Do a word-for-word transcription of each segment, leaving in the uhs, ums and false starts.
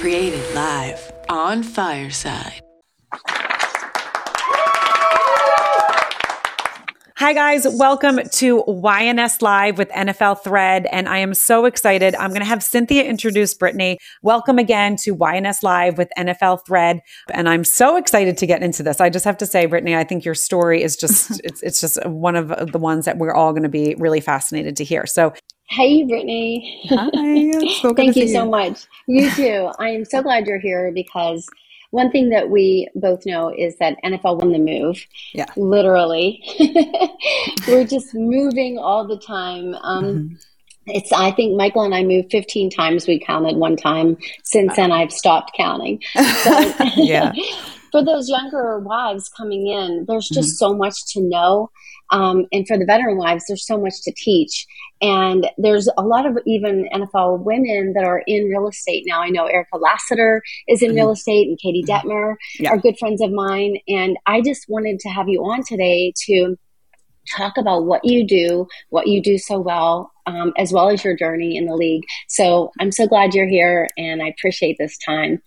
created live on Fireside. Hi, guys. Welcome to Y N S Live with N F L Thread, and I am so excited. I'm going to have Cynthia introduce Brittany. Welcome again to Y N S Live with N F L Thread, and I'm so excited to get into this. I just have to say, Brittany, I think your story is just, it's, it's just one of the ones that we're all going to be really fascinated to hear. So, hey, Brittany. Hi. So Thank you, you so much. You too. I am so glad you're here because one thing that we both know is that N F L won the move, yeah. literally. We're just moving all the time. Um, mm-hmm. It's I think Michael and I moved fifteen times. We counted one time. Since then, I've stopped counting. So, yeah. For those younger wives coming in, there's just mm-hmm. so much to know. Um, and for the veteran wives, there's so much to teach. And there's a lot of even N F L women that are in real estate now. I know Erica Lassiter is in mm-hmm. real estate, and Katie mm-hmm. Detmer yeah. are good friends of mine. And I just wanted to have you on today to talk about what you do, what you do so well, um, as well as your journey in the league. So I'm so glad you're here, and I appreciate this time.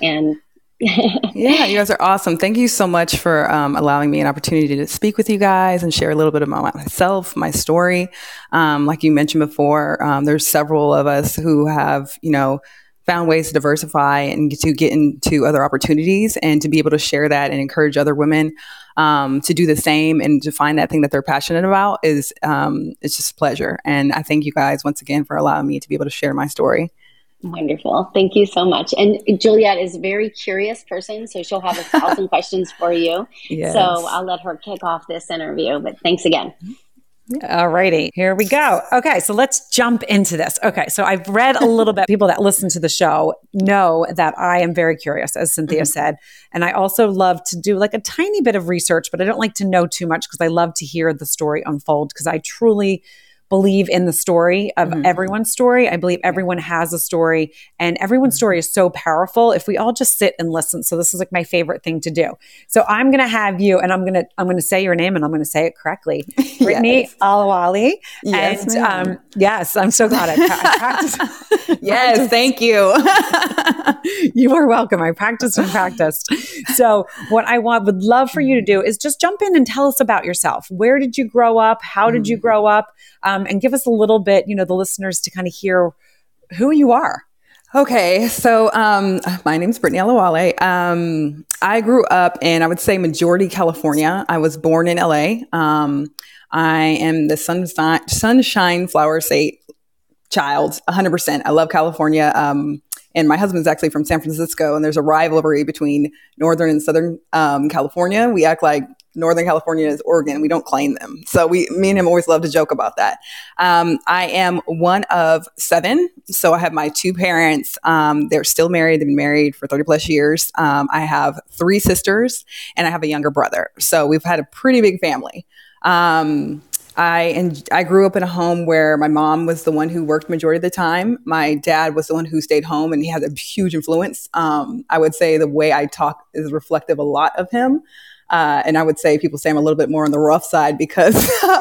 And yeah, you guys are awesome. Thank you so much for um, allowing me an opportunity to speak with you guys and share a little bit about myself, my story. Um, like you mentioned before, um, there's several of us who have, you know, found ways to diversify and to get into other opportunities, and to be able to share that and encourage other women um, to do the same and to find that thing that they're passionate about is um, it's just a pleasure. And I thank you guys once again for allowing me to be able to share my story. Wonderful. Thank you so much. And Juliet is a very curious person, so she'll have a thousand questions for you. Yes. So I'll let her kick off this interview, but thanks again. All righty. Here we go. Okay. So let's jump into this. Okay. So I've read a little bit. People that listen to the show know that I am very curious, as Cynthia mm-hmm. said. And I also love to do like a tiny bit of research, but I don't like to know too much because I love to hear the story unfold, because I truly believe in the story of mm-hmm. everyone's story. I believe everyone has a story, and everyone's story is so powerful if we all just sit and listen. So this is like my favorite thing to do. So I'm going to have you, and I'm going to, I'm going to say your name, and I'm going to say it correctly. Brittany yes. Alawale. Yes, and um, yes, I'm so glad I, I practiced. Yes. Thank you. You are welcome. I practiced and practiced. So what I want, would love for you to do is just jump in and tell us about yourself. Where did you grow up? How did you grow up? Um, Um, and give us a little bit, you know, the listeners to kind of hear who you are. Okay. So um, my name is Brittany Alawale. Um, I grew up in, I would say, majority California. I was born in L A. Um, I am the sunshine, sunshine flower state child, one hundred percent. I love California. Um, and my husband's actually from San Francisco, and there's a rivalry between Northern and Southern um, California. We act like Northern California is Oregon. We don't claim them. So we, me and him always love to joke about that. Um, I am one of seven. So I have my two parents. Um, they're still married. They've been married for thirty plus years. Um, I have three sisters, and I have a younger brother. So we've had a pretty big family. Um, I and I grew up in a home where my mom was the one who worked majority of the time. My dad was the one who stayed home, and he had a huge influence. Um, I would say the way I talk is reflective a lot of him. Uh, and I would say people say I'm a little bit more on the rough side because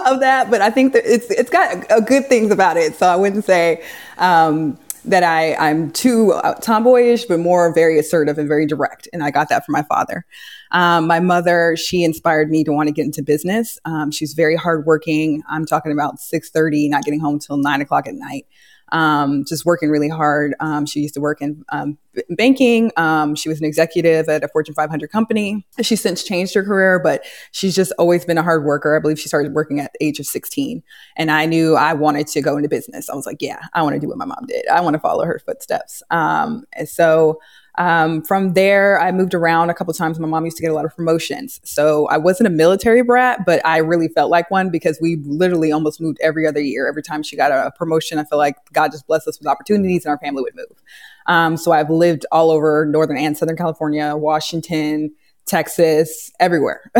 of that, but I think that it's it's got a, a good things about it. So I wouldn't say um, that I, I'm too tomboyish, but more very assertive and very direct. And I got that from my father. Um, my mother, she inspired me to want to get into business. Um, she's very hardworking. I'm talking about six thirty, not getting home till nine o'clock at night. Um, just working really hard. Um, she used to work in um, banking. Um, she was an executive at a Fortune five hundred company. She's since changed her career, but she's just always been a hard worker. I believe she started working at the age of sixteen. And I knew I wanted to go into business. I was like, yeah, I want to do what my mom did. I want to follow her footsteps. Um, and so Um, from there, I moved around a couple of times. My mom used to get a lot of promotions. So I wasn't a military brat, but I really felt like one because we literally almost moved every other year. Every time she got a promotion, I feel like God just blessed us with opportunities and our family would move. Um, so I've lived all over Northern and Southern California, Washington, Texas, everywhere.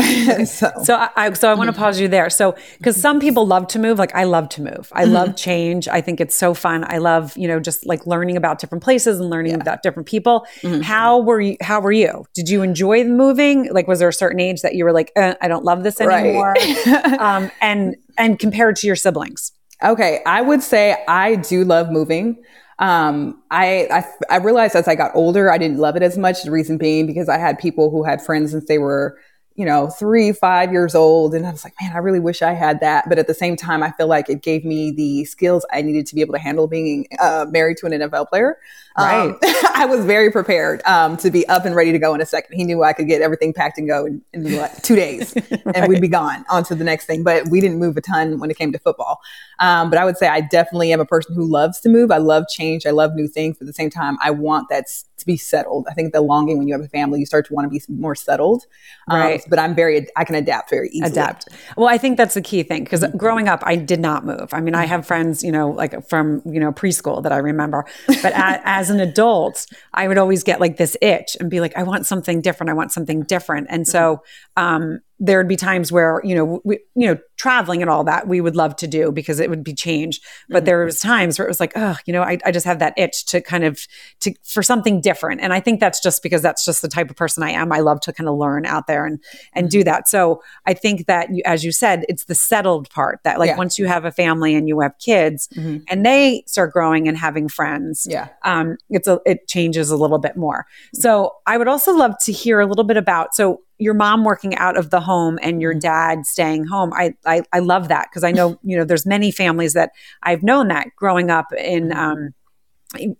so, so I, so I want to pause you there. So, because some people love to move, like I love to move. I love change. I think it's so fun. I love, you know, just like learning about different places and learning yeah. about different people. Mm-hmm. How were you? How were you? Did you enjoy the moving? Like, was there a certain age that you were like, eh, I don't love this anymore? Right. um, and and compared to your siblings? Okay, I would say I do love moving. Um, I, I, I realized as I got older, I didn't love it as much. The reason being because I had people who had friends since they were, you know, three, five years old. And I was like, man, I really wish I had that. But at the same time, I feel like it gave me the skills I needed to be able to handle being uh, married to an N F L player. Right. Um, I was very prepared um, to be up and ready to go in a second. He knew I could get everything packed and go in, in like two days right. and we'd be gone on to the next thing. But we didn't move a ton when it came to football. Um, but I would say I definitely am a person who loves to move. I love change. I love new things. But at the same time, I want that to be settled. I think the longing when you have a family, you start to want to be more settled. Um, right. But I'm very, I can adapt very easily. Adapt. Well, I think that's the key thing, because growing up, I did not move. I mean, I have friends, you know, like from, you know, preschool that I remember, but a, as an adult, I would always get like this itch and be like, I want something different. I want something different. And so, um, there would be times where, you know, we, you know, traveling and all that we would love to do because it would be change. But mm-hmm. there was times where it was like, oh, you know, I, I just have that itch to kind of to for something different. And I think that's just because that's just the type of person I am. I love to kind of learn out there and and do that. So I think that, you, as you said, it's the settled part that like yeah. once you have a family and you have kids mm-hmm. and they start growing and having friends, yeah, um, it's a, it changes a little bit more. Mm-hmm. So I would also love to hear a little bit about so. Your mom working out of the home and your dad staying home. I I, I love that because I know, you know, there's many families that I've known that growing up in um,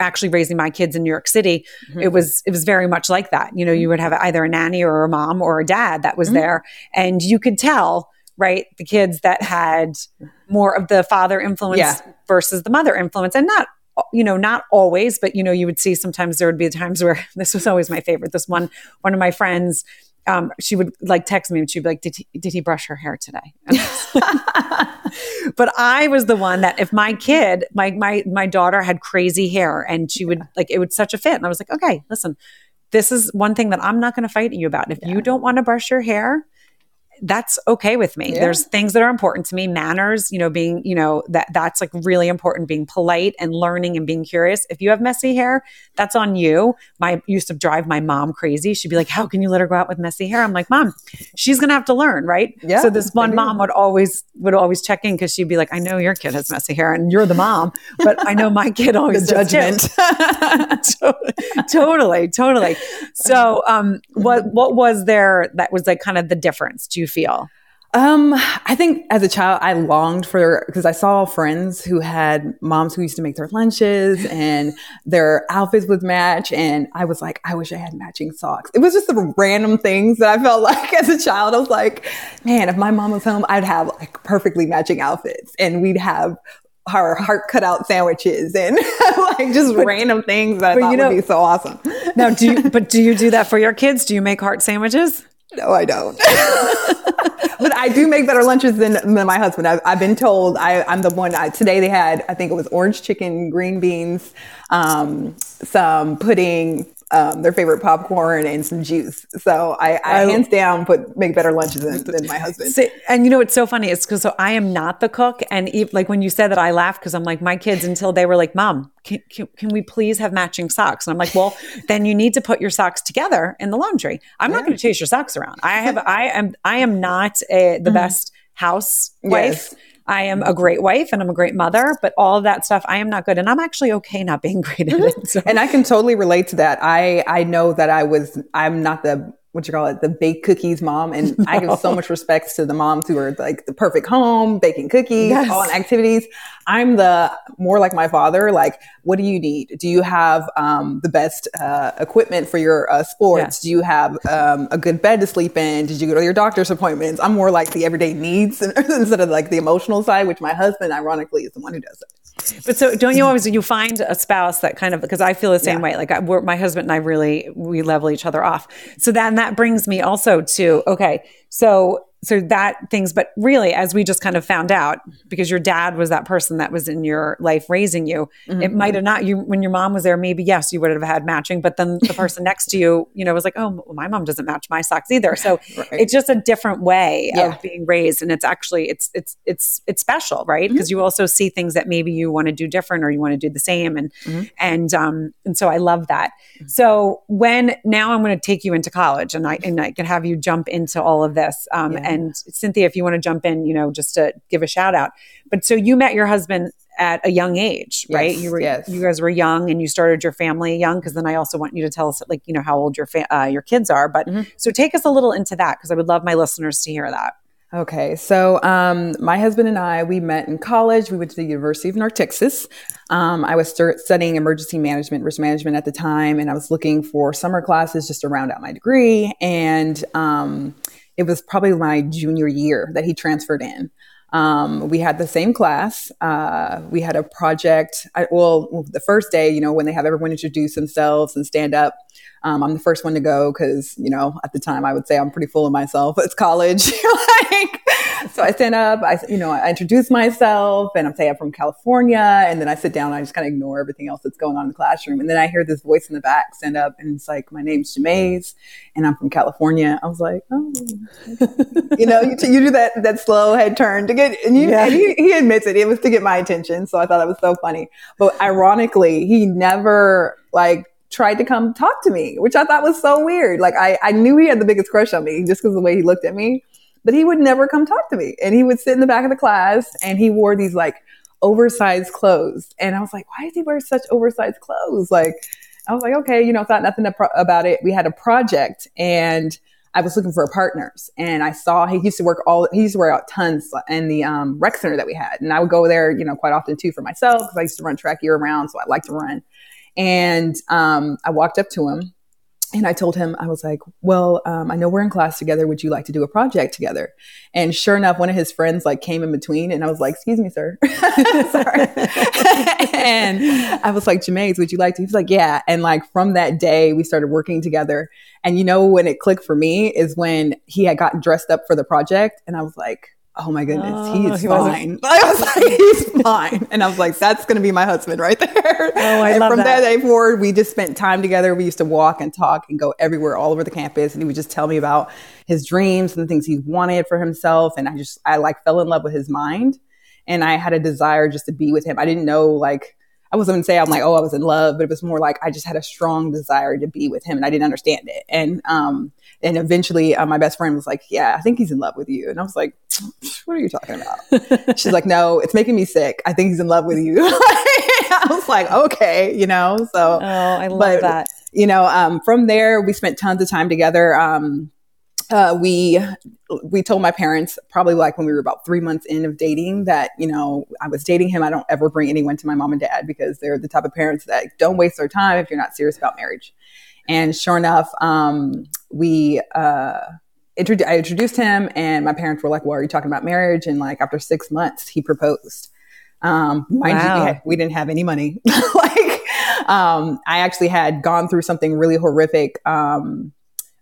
actually raising my kids in New York City, mm-hmm. it was it was very much like that. You know, you would have either a nanny or a mom or a dad that was mm-hmm. there, and you could tell, right, the kids that had more of the father influence yeah. versus the mother influence, and not. You know, not always, but you know, you would see sometimes there would be times where this was always my favorite. This one, one of my friends, um, she would like text me and she'd be like, "Did he, did he brush her hair today?" But I was the one that if my kid, my my my daughter had crazy hair and she would like it would such a fit, and I was like, "Okay, listen, this is one thing that I'm not going to fight you about. If yeah. you don't want to brush your hair." That's okay with me. Yeah. There's things that are important to me, manners, you know, being, you know, that that's like really important, being polite and learning and being curious. If you have messy hair, that's on you. My used to drive my mom crazy. She'd be like, how can you let her go out with messy hair? I'm like, mom, she's going to have to learn. Right. Yeah, so this one mom would always, would always check in. Cause she'd be like, I know your kid has messy hair and you're the mom, but I know my kid always the judgment. totally. Totally. So, um, what, what was there that was like kind of the difference? Do you feel? Um, I think as a child, I longed for, because I saw friends who had moms who used to make their lunches and their outfits would match. And I was like, I wish I had matching socks. It was just the random things that I felt like as a child. I was like, man, if my mom was home, I'd have like perfectly matching outfits and we'd have our heart cut out sandwiches and like just but, random things that I thought you know, would be so awesome. Now, do you, but do you do that for your kids? Do you make heart sandwiches? No, I don't. But I do make better lunches than, than my husband. I've, I've been told I, I'm the one. I, today they had, I think it was orange chicken, green beans, um, some pudding, um, their favorite popcorn, and some juice. So I, I hands down put make better lunches than, than my husband. So, and you know what's so funny? It's because so I am not the cook. And even, like when you said that, I laughed because I'm like my kids until they were like, Mom, Can, can, can we please have matching socks? And I'm like, well, then you need to put your socks together in the laundry. I'm yeah. not going to chase your socks around. I have, I am, I am not a, the mm-hmm. best housewife. Yes. I am a great wife and I'm a great mother, but all of that stuff, I am not good. And I'm actually okay not being great at it. So. And I can totally relate to that. I, I know that I was, I'm not the, what you call it, the baked cookies mom. And no. I give so much respect to the moms who are like the perfect home, baking cookies, yes. all in activities. I'm the more like my father, like, what do you need? Do you have um, the best uh, equipment for your uh, sports? Yeah. Do you have um, a good bed to sleep in? Did you go to your doctor's appointments? I'm more like the everyday needs instead of like the emotional side, which my husband, ironically, is the one who does it. But so don't you always, you find a spouse that kind of, because I feel the same yeah. way, like I, we're, my husband and I really, we level each other off. So then that, that brings me also to, okay, so, so that things, but really, as we just kind of found out, because your dad was that person that was in your life raising you, mm-hmm. it might have not, you, when your mom was there, maybe yes, you would have had matching, but then the person next to you, you know, was like, oh, my mom doesn't match my socks either. So right. it's just a different way yeah. of being raised. And it's actually, it's, it's, it's, it's special, right? Because mm-hmm. you also see things that maybe you want to do different or you want to do the same. And, mm-hmm. and, um, and so I love that. Mm-hmm. So when, now I'm going to take you into college and I, and I can have you jump into all of this. Um, yeah. and Cynthia, if you want to jump in, you know, just to give a shout out. But so you met your husband at a young age, right? Yes, you were, yes. You guys were young, and you started your family young. Because then I also want you to tell us, like, you know, how old your fa- uh, your kids are. But mm-hmm. so take us a little into that, because I would love my listeners to hear that. Okay, so um, my husband and I, we met in college. We went to the University of North Texas. Um, I was st- studying emergency management, risk management at the time, and I was looking for summer classes just to round out my degree. And um, it was probably my junior year that he transferred in. Um, we had the same class. Uh, we had a project. I, well, the first day, you know, when they have everyone introduce themselves and stand up, um, I'm the first one to go. Cause you know, at the time I would say I'm pretty full of myself. It's college. like, so I stand up, I, you know, I introduce myself and I'm saying I'm from California. And then I sit down and I just kind of ignore everything else that's going on in the classroom. And then I hear this voice in the back stand up and it's like, my name's Jamaze and I'm from California. I was like, oh, you know, you, t- you do that, that slow head turn to get, and, you, yeah. and he, he admits it. It was to get my attention. So I thought that was so funny. But ironically, he never like, tried to come talk to me, which I thought was so weird. Like I, I knew he had the biggest crush on me just because of the way he looked at me, but he would never come talk to me. And he would sit in the back of the class and he wore these like oversized clothes. And I was like, why does he wear such oversized clothes? Like, I was like, okay, you know, thought nothing pro- about it. We had a project and I was looking for partners, and I saw he used to work all, he used to wear out tons in the um, rec center that we had. And I would go there, you know, quite often too for myself, because I used to run track year round. So I like to run. And um, I walked up to him and I told him, I was like, well, um, I know we're in class together. Would you like to do a project together? And sure enough, one of his friends like came in between and I was like, excuse me, sir. Sorry. And I was like, Jamaze, would you like to? He was like, yeah. And like from that day, we started working together. And you know, when it clicked for me is when he had gotten dressed up for the project. And I was like, oh my goodness, oh, he is he fine. I was like, he's fine. And I was like, that's going to be my husband right there. Oh, I and love from that. From that day forward, we just spent time together. We used to walk and talk and go everywhere all over the campus. And he would just tell me about his dreams and the things he wanted for himself. And I just, I like fell in love with his mind. And I had a desire just to be with him. I didn't know, like, I wasn't going to say I'm like, oh, I was in love, but it was more like I just had a strong desire to be with him and I didn't understand it. And um, and eventually uh, my best friend was like, yeah, I think he's in love with you. And I was like, what are you talking about? She's like, no, it's making me sick. I think he's in love with you. I was like, okay, you know, so. Oh, I love but, that. You know, um, from there, we spent tons of time together. Um, uh, we we told my parents probably like when we were about three months in of dating that, you know, I was dating him. I don't ever bring anyone to my mom and dad because they're the type of parents that don't waste their time if you're not serious about marriage. And sure enough, um, we uh, introdu- I introduced him and my parents were like, well, are you talking about marriage? And like after six months, he proposed. Um, mind wow. you, we, had, we didn't have any money. like um, I actually had gone through something really horrific um,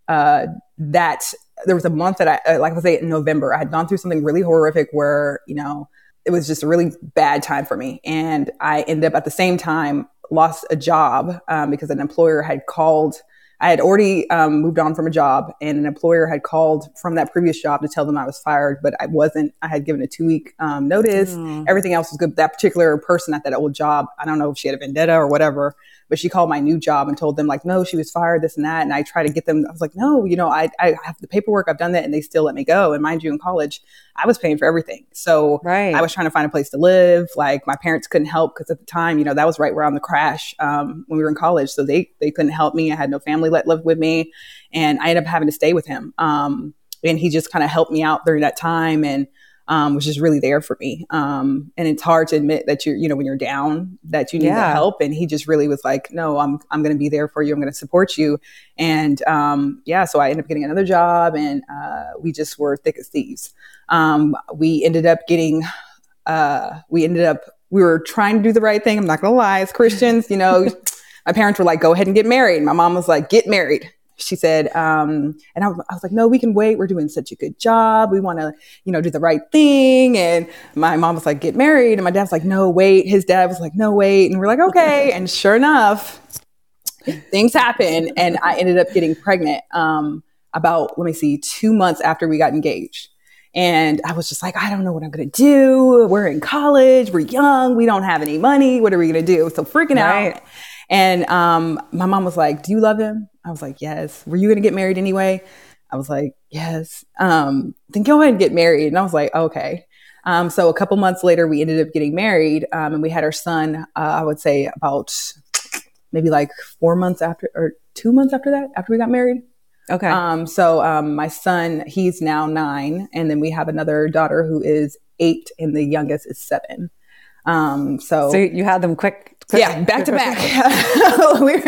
uh, that there was a month that I, like I say in November, I had gone through something really horrific where, you know, it was just a really bad time for me. And I ended up at the same time, lost a job um, because an employer had called. I had already um, moved on from a job and an employer had called from that previous job to tell them I was fired, but I wasn't. I had given a two week um, notice. Mm. Everything else was good. That particular person at that old job, I don't know if she had a vendetta or whatever, but she called my new job and told them like, no, she was fired, this and that. And I tried to get them. I was like, no, you know, I, I have the paperwork. I've done that. And they still let me go. And mind you, in college, I was paying for everything. So right. I was trying to find a place to live. Like my parents couldn't help because at the time, you know, that was right around the crash um, when we were in college. So they, they couldn't help me. I had no family that lived with me. And I ended up having to stay with him. Um, and he just kind of helped me out during that time and um, was just really there for me. Um, and it's hard to admit that you're, you know, when you're down, that you need yeah. that help. And he just really was like, no, I'm, I'm going to be there for you. I'm going to support you. And um, yeah, so I ended up getting another job and uh, we just were thick as thieves. Um, we ended up getting, uh, we ended up, we were trying to do the right thing. I'm not going to lie. As Christians, you know, my parents were like, go ahead and get married. My mom was like, get married. She said, um, and I was, I was like, no, we can wait. We're doing such a good job. We want to, you know, do the right thing. And my mom was like, get married. And my dad was like, no, wait. His dad was like, no, wait. And we're like, okay. And sure enough, things happened. And I ended up getting pregnant um, about, let me see, two months after we got engaged. And I was just like, I don't know what I'm going to do. We're in college. We're young. We don't have any money. What are we going to do? So freaking right. out. And um, my mom was like, do you love him? I was like, yes. Were you going to get married anyway? I was like, yes, um, then go ahead and get married. And I was like, okay. Um, so a couple months later, we ended up getting married, um, and we had our son, uh, I would say about maybe like four months after or two months after that, after we got married. Okay. Um, so um, my son, he's now nine. And then we have another daughter who is eight, and the youngest is seven. Um, so, so you had them quick, quick yeah, back quick, to back. we were,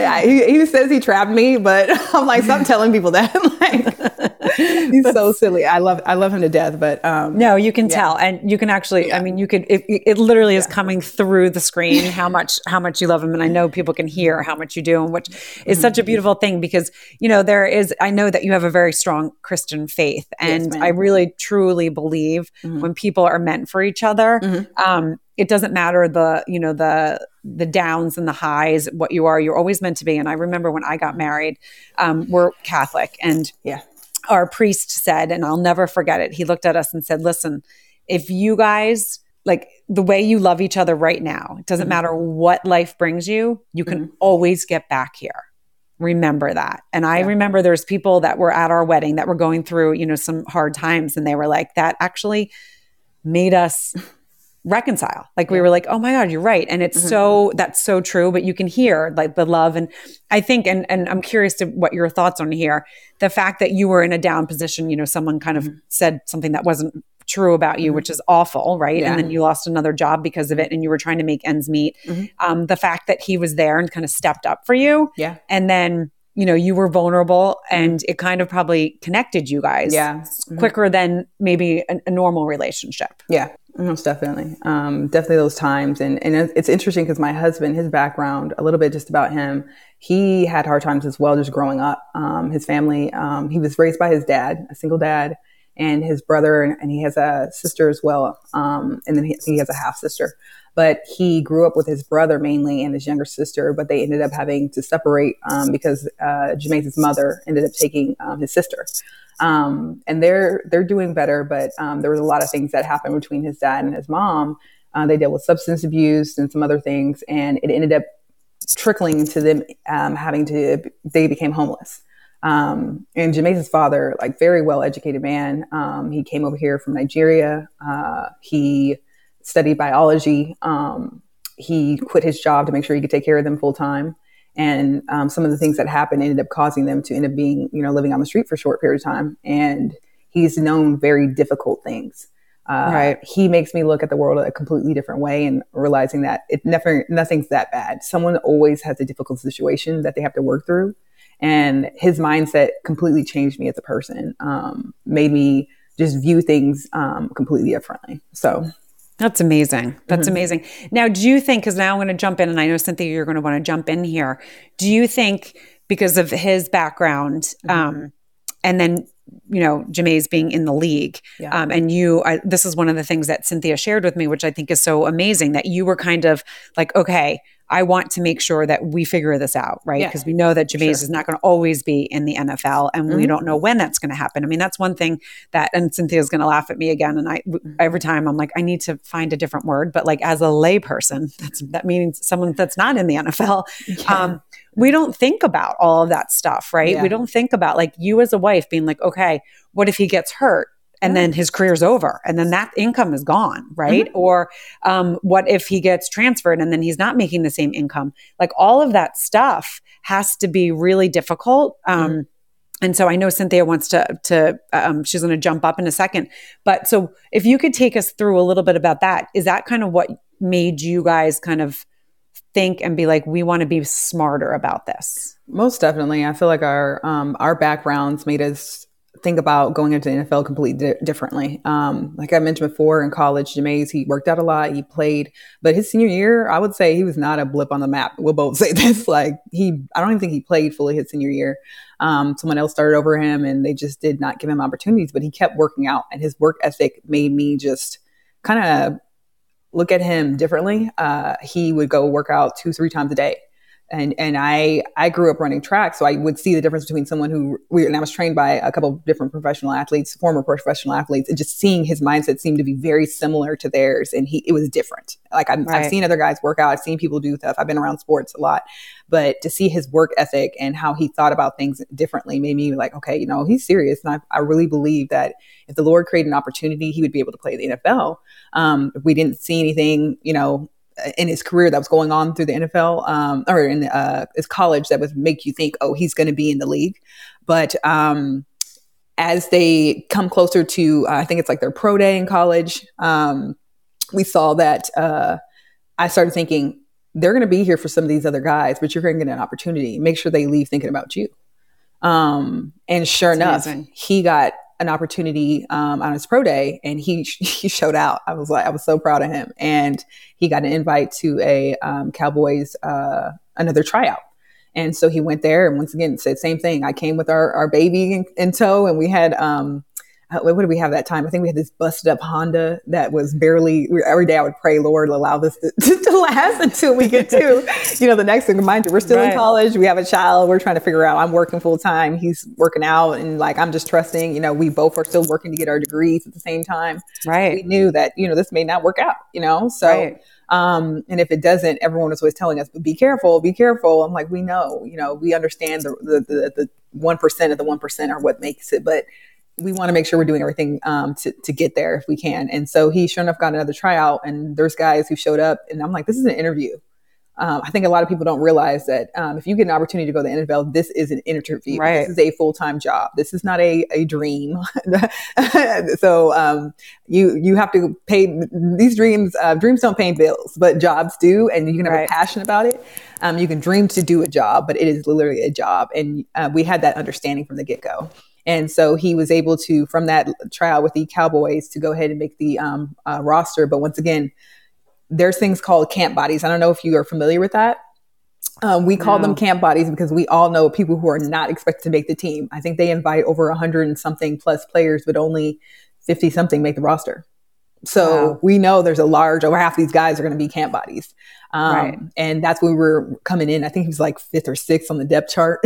yeah, he, he says he trapped me, but I'm like, stop telling people that. Like, he's so silly. I love, I love him to death, but, um, no, you can yeah. tell. And you can actually, yeah. I mean, you could, it, it literally yeah. is coming through the screen, how much, how much you love him. And I know people can hear how much you do, and which is mm-hmm. such a beautiful thing, because, you know, there is, I know that you have a very strong Christian faith, and yes, I really truly believe mm-hmm. when people are meant for each other, mm-hmm. um, Um, it doesn't matter the, you know, the, the downs and the highs, what you are, you're always meant to be. And I remember when I got married, um, we're Catholic, and yeah. our priest said, and I'll never forget it. He looked at us and said, listen, if you guys, like the way you love each other right now, it doesn't mm-hmm. matter what life brings you, you can mm-hmm. always get back here. Remember that. And I yeah. remember there's people that were at our wedding that were going through, you know, some hard times, and they were like, that actually made us reconcile. Like we were like, oh my God, you're right. And it's mm-hmm. so, that's so true, but you can hear like the love. And I think, and and I'm curious to what your thoughts on here, the fact that you were in a down position, you know, someone kind of mm-hmm. said something that wasn't true about you, mm-hmm. which is awful. Right. Yeah. And then you lost another job because of it, and you were trying to make ends meet. Mm-hmm. Um, the fact that he was there and kind of stepped up for you. Yeah. And then, you know, you were vulnerable, and it kind of probably connected you guys yeah. quicker mm-hmm. than maybe a, a normal relationship. Yeah. Most definitely. Um, definitely those times. And, and it's interesting because my husband, his background, a little bit just about him, he had hard times as well, just growing up. Um, his family, um, he was raised by his dad, a single dad, and his brother, and, and he has a sister as well. Um, and then he, he has a half sister, but he grew up with his brother mainly and his younger sister, but they ended up having to separate, um, because, uh, Jamaze's mother ended up taking, um, his sister. Um, and they're, they're doing better, but, um, there was a lot of things that happened between his dad and his mom. Uh, they dealt with substance abuse and some other things, and it ended up trickling to them, um, having to, they became homeless. Um, and Jamaze's father, like very well-educated man. Um, he came over here from Nigeria. Uh, he studied biology. Um, he quit his job to make sure he could take care of them full time. And, um, some of the things that happened ended up causing them to end up being, you know, living on the street for a short period of time. And he's known very difficult things. Uh, right. He makes me look at the world a completely different way, and realizing that it never, nothing's that bad. Someone always has a difficult situation that they have to work through. And his mindset completely changed me as a person, um, made me just view things um, completely differently. So that's amazing. That's mm-hmm. amazing. Now, do you think, because now I'm going to jump in, and I know, Cynthia, you're going to want to jump in here. Do you think because of his background mm-hmm. um, and then, you know, Jamaze being in the league yeah. um, and you, I, this is one of the things that Cynthia shared with me, which I think is so amazing, that you were kind of like, okay, I want to make sure that we figure this out, right? Because yeah. we know that Jamaze sure. is not going to always be in the N F L, and mm-hmm. we don't know when that's going to happen. I mean, that's one thing that, and Cynthia's going to laugh at me again. And I, mm-hmm. every time I'm like, I need to find a different word, but like as a lay person, that's, that means someone that's not in the N F L. Yeah. Um, we don't think about all of that stuff, right? Yeah. We don't think about like you as a wife being like, okay, what if he gets hurt? And then his career's over, and then that income is gone, right? Mm-hmm. Or um, what if he gets transferred and then he's not making the same income? Like all of that stuff has to be really difficult. Um, mm-hmm. And so I know Cynthia wants to, to um, she's going to jump up in a second. But so if you could take us through a little bit about that, is that kind of what made you guys kind of think and be like, we want to be smarter about this? Most definitely. I feel like our um, our backgrounds made us think about going into the N F L completely di- differently. Um, like I mentioned before, in college, Jamaze, he worked out a lot, he played, but his senior year, I would say he was not a blip on the map. We'll both say this. Like he, I don't even think he played fully his senior year. Um, someone else started over him, and they just did not give him opportunities, but he kept working out, and his work ethic made me just kind of look at him differently. Uh, he would go work out two, three times a day. And and I, I grew up running track, so I would see the difference between someone who we, and I was trained by a couple of different professional athletes, former professional athletes, and just seeing his mindset seemed to be very similar to theirs, and he it was different. Like I'm, right. I've seen other guys work out, I've seen people do stuff, I've been around sports a lot, But to see his work ethic and how he thought about things differently made me like, okay, you know, he's serious. And I, I really believe that if the Lord created an opportunity, he would be able to play in the N F L. Um, if we didn't see anything, you know, in his career that was going on through the N F L um, or in uh, his college that would make you think, oh, he's going to be in the league. But um, as they come closer to, uh, I think it's like their pro day in college, um, we saw that uh, I started thinking, they're going to be here for some of these other guys, but you're going to get an opportunity. Make sure they leave thinking about you. Um, and sure That's enough, amazing. He got an opportunity um, on his pro day, and he he showed out. I was like, I was so proud of him, and he got an invite to a um, Cowboys uh, another tryout. And so he went there, and once again said same thing. I came with our our baby in, in tow, and we had um, what did we have that time? I think we had this busted up Honda that was barely. Every day I would pray, Lord, allow this to, to last until we get to, you know, the next thing. Mind you, we're still right. in college. We have a child. We're trying to figure out. I'm working full time. He's working out, and like I'm just trusting. You know, we both are still working to get our degrees at the same time. Right. We knew that you know this may not work out. You know, so. Right. Um, and if it doesn't, everyone was always telling us, but be careful, be careful. I'm like, we know, you know, we understand the the the one percent of the one percent are what makes it, but we want to make sure we're doing everything um, to to get there if we can. And so he sure enough got another tryout, and there's guys who showed up, and I'm like, this is an interview. Um, I think a lot of people don't realize that um, if you get an opportunity to go to the N F L, this is an interview. Right. This is a full-time job. This is not a, a dream. so um, you you have to pay these dreams. Uh, dreams don't pay bills, but jobs do, and you can have right. a passion about it. Um, you can dream to do a job, but it is literally a job. And uh, we had that understanding from the get-go. And so he was able to, from that trial with the Cowboys, to go ahead and make the um, uh, roster. But once again, there's things called camp bodies. I don't know if you are familiar with that. Um, we call no. them camp bodies because we all know people who are not expected to make the team. I think they invite over one hundred and something plus players, but only fifty something make the roster. So wow. we know there's a large, over half these guys are going to be camp bodies. Um, right. And that's when we were coming in. I think he was like fifth or sixth on the depth chart.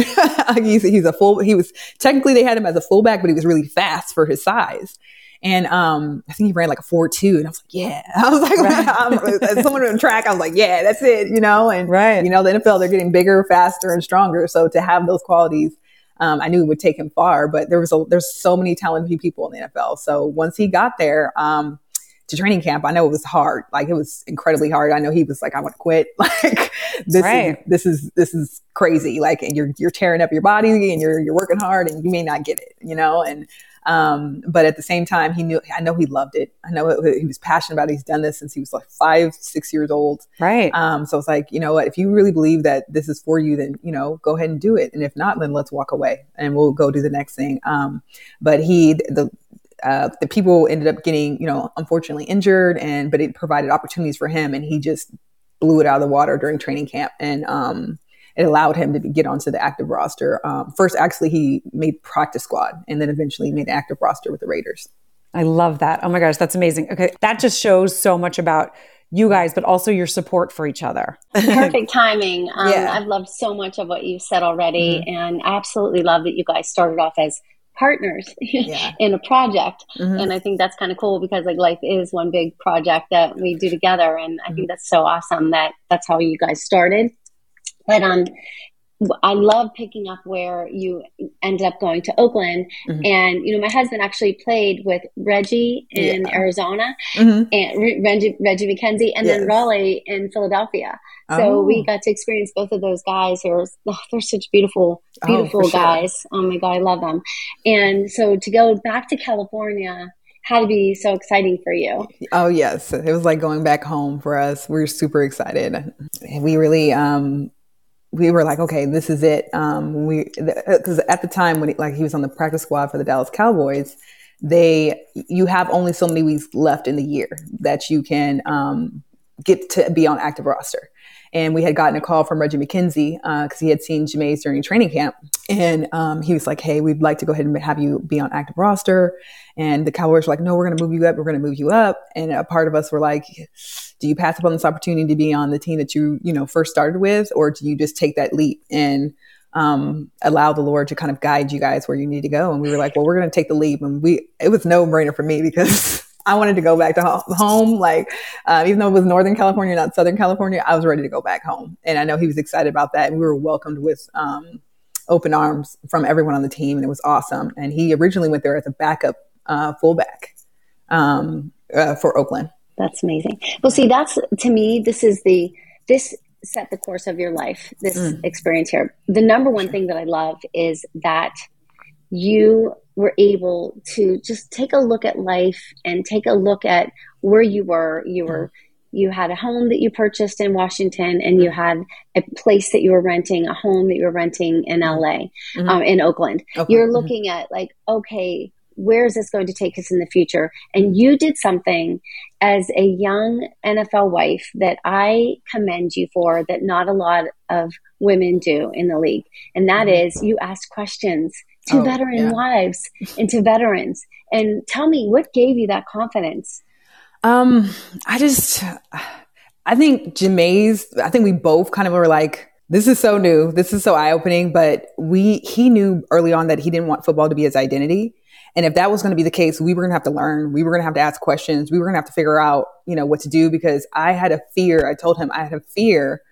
he's, he's a full, he was technically they had him as a fullback, but he was really fast for his size. And um, I think he ran like a four two, and I was like, yeah. I was like, right. I'm, as someone on track, I was like, yeah, that's it, you know. And, right. you know, the N F L, they're getting bigger, faster, and stronger. So to have those qualities, um, I knew it would take him far. But there was a, there's so many talented people in the N F L. So once he got there um, to training camp, I know it was hard. Like, it was incredibly hard. I know he was like, I want to quit. Like, this right. is this is this is crazy. Like, and you're you're tearing up your body, and you're you're working hard, and you may not get it, you know. And Um, but at the same time, he knew, I know he loved it. I know it, he was passionate about it. He's done this since he was like five, six years old. Right. Um, so it's like, you know what, if you really believe that this is for you, then, you know, go ahead and do it. And if not, then let's walk away and we'll go do the next thing. Um, but he, the, uh, the people ended up getting, you know, unfortunately injured, and, but it provided opportunities for him, and he just blew it out of the water during training camp. And, um, it allowed him to get onto the active roster. Um, first, actually, he made practice squad, and then eventually made active roster with the Raiders. I love that. Oh my gosh, that's amazing. Okay, that just shows so much about you guys, but also your support for each other. Perfect timing. Um, yeah. I've loved so much of what you've said already, mm-hmm. and I absolutely love that you guys started off as partners yeah. in a project. Mm-hmm. And I think that's kind of cool, because like life is one big project that we do together. And I mm-hmm. think that's so awesome that that's how you guys started. But um, I love picking up where you ended up going to Oakland. Mm-hmm. And, you know, my husband actually played with Reggie in yeah. Arizona, mm-hmm. and Re- Reggie, Reggie McKenzie, and yes. then Raleigh in Philadelphia. Oh. So we got to experience both of those guys. They're, oh, they're such beautiful, beautiful oh, guys. Sure. Oh, my God, I love them. And so to go back to California had to be so exciting for you. Oh, yes. It was like going back home for us. We were super excited. We really... um. We were like, okay, this is it. Um, we because at the time when he, like he was on the practice squad for the Dallas Cowboys, they you have only so many weeks left in the year that you can um, get to be on active roster. And we had gotten a call from Reggie McKenzie because uh, he had seen Jamaze during training camp, and um, he was like, "Hey, we'd like to go ahead and have you be on active roster." And the Cowboys were like, "No, we're going to move you up. We're going to move you up." And a part of us were like, do you pass up on this opportunity to be on the team that you, you know, first started with, or do you just take that leap and um, allow the Lord to kind of guide you guys where you need to go? And we were like, well, we're going to take the leap. And we, it was no brainer for me because I wanted to go back to home. Like, uh, even though it was Northern California, not Southern California, I was ready to go back home. And I know he was excited about that. And we were welcomed with um, open arms from everyone on the team. And it was awesome. And he originally went there as a backup uh, fullback um, uh, for Oakland. That's amazing. Well, see, that's, to me, this is the, this set the course of your life, this mm. experience here. The number one thing that I love is that you were able to just take a look at life and take a look at where you were. You were, you had a home that you purchased in Washington, and you had a place that you were renting, a home that you were renting in L A, mm-hmm. um, in Oakland. Oakland. You're looking mm-hmm. at like, okay, where is this going to take us in the future? And you did something as a young N F L wife that I commend you for, that not a lot of women do in the league. And that mm-hmm. is, you asked questions to oh, veteran yeah. wives and to veterans. And tell me, what gave you that confidence? Um, I just, I think Jamaze, I think we both kind of were like, this is so new. This is so eye-opening. But we, he knew early on that he didn't want football to be his identity. And if that was going to be the case, we were going to have to learn. We were going to have to ask questions. We were going to have to figure out, you know, what to do, because I had a fear. I told him I had a fear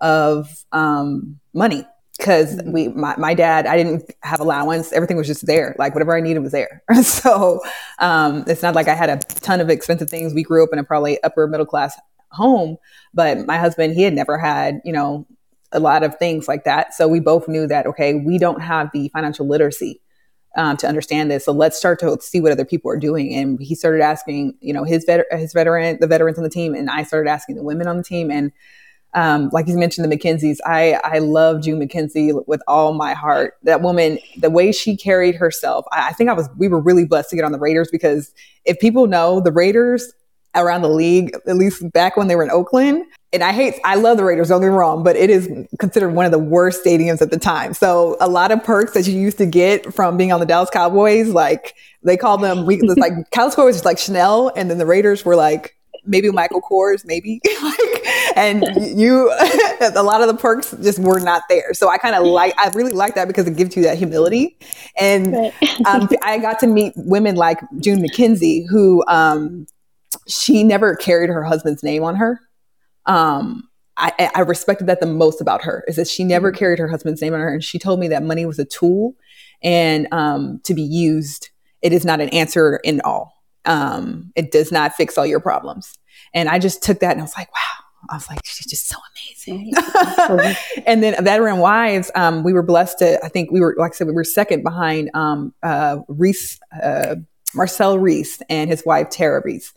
of um, money, because we, my, my dad, I didn't have allowance. Everything was just there. Like, whatever I needed was there. So um, it's not like I had a ton of expensive things. We grew up in a probably upper middle class home, but my husband, he had never had, you know, a lot of things like that. So we both knew that, okay, we don't have the financial literacy Um, to understand this. So let's start to see what other people are doing. And he started asking, you know, his vet- his veteran, the veterans on the team. And I started asking the women on the team. And um, like you mentioned, the McKenzies, I, I love June McKenzie with all my heart. That woman, the way she carried herself, I, I think I was, we were really blessed to get on the Raiders, because if people know, the Raiders around the league, at least back when they were in Oakland, and I hate, I love the Raiders, don't get me wrong, but it is considered one of the worst stadiums at the time. So a lot of perks that you used to get from being on the Dallas Cowboys, like they call them, we, like Cowboys was like Chanel, and then the Raiders were like maybe Michael Kors, maybe. Like, and you, a lot of the perks just were not there. So I kind of like, I really like that, because it gives you that humility. And um, I got to meet women like June McKenzie, who um, she never carried her husband's name on her. Um, I, I respected that the most about her, is that she never carried her husband's name on her. And she told me that money was a tool, and um, to be used. It is not an answer in all. Um, it does not fix all your problems. And I just took that and I was like, wow. I was like, she's just so amazing. And then veteran wives, um, we were blessed to, I think we were, like I said, we were second behind um, uh, Reese, uh, Marcel Reese and his wife, Tara Reese.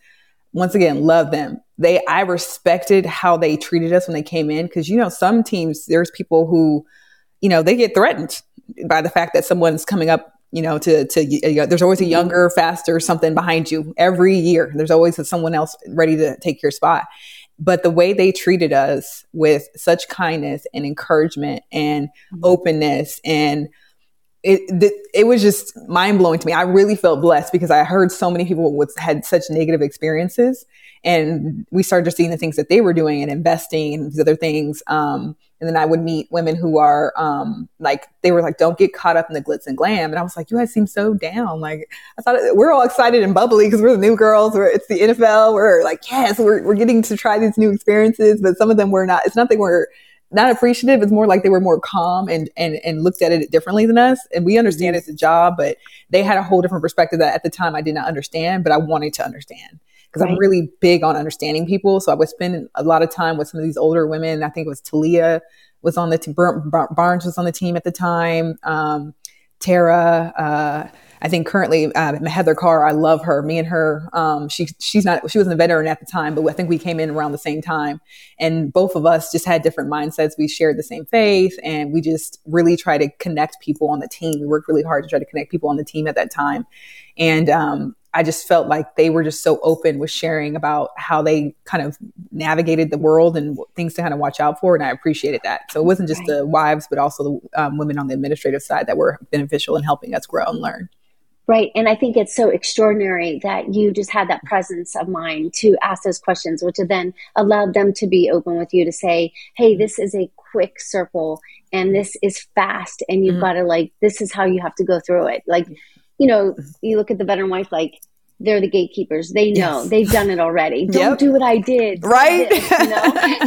Once again, love them. They, I respected how they treated us when they came in. Cause you know, some teams, there's people who, you know, they get threatened by the fact that someone's coming up, you know, to, to, you know, there's always a younger, faster, something behind you every year. There's always someone else ready to take your spot. But the way they treated us with such kindness and encouragement and openness, and It it was just mind blowing to me. I really felt blessed, because I heard so many people with, had such negative experiences, and we started seeing the things that they were doing and investing and these other things. Um, and then I would meet women who are um, like, they were like, don't get caught up in the glitz and glam. And I was like, you guys seem so down. Like, I thought it, we're all excited and bubbly because we're the new girls. We're, it's the N F L. We're like, yes, we're we're getting to try these new experiences. But some of them were not. It's not that we're not appreciative. It's more like they were more calm and, and, and looked at it differently than us. And we understand it's a job, but they had a whole different perspective that at the time I did not understand, but I wanted to understand, because right. I'm really big on understanding people. So I would spend a lot of time with some of these older women. I think it was Talia was on the team. Bar- Bar- Barnes was on the team at the time. Um, Tara, uh, I think currently uh, Heather Carr, I love her. Me and her, um, she she's not she wasn't a veteran at the time, but I think we came in around the same time, and both of us just had different mindsets. We shared the same faith, and we just really try to connect people on the team. We worked really hard to try to connect people on the team at that time, and um, I just felt like they were just so open with sharing about how they kind of navigated the world and things to kind of watch out for, and I appreciated that. So it wasn't just right. the wives, but also the um, women on the administrative side that were beneficial in helping us grow and learn. Right. And I think it's so extraordinary that you just had that presence of mind to ask those questions, which then allowed them to be open with you to say, hey, this is a quick circle and this is fast. And you've mm-hmm. got to like, this is how you have to go through it. Like, you know, you look at the veteran wife, like, they're the gatekeepers. They know. Yes. They've done it already. Don't yep. do what I did. Right. This,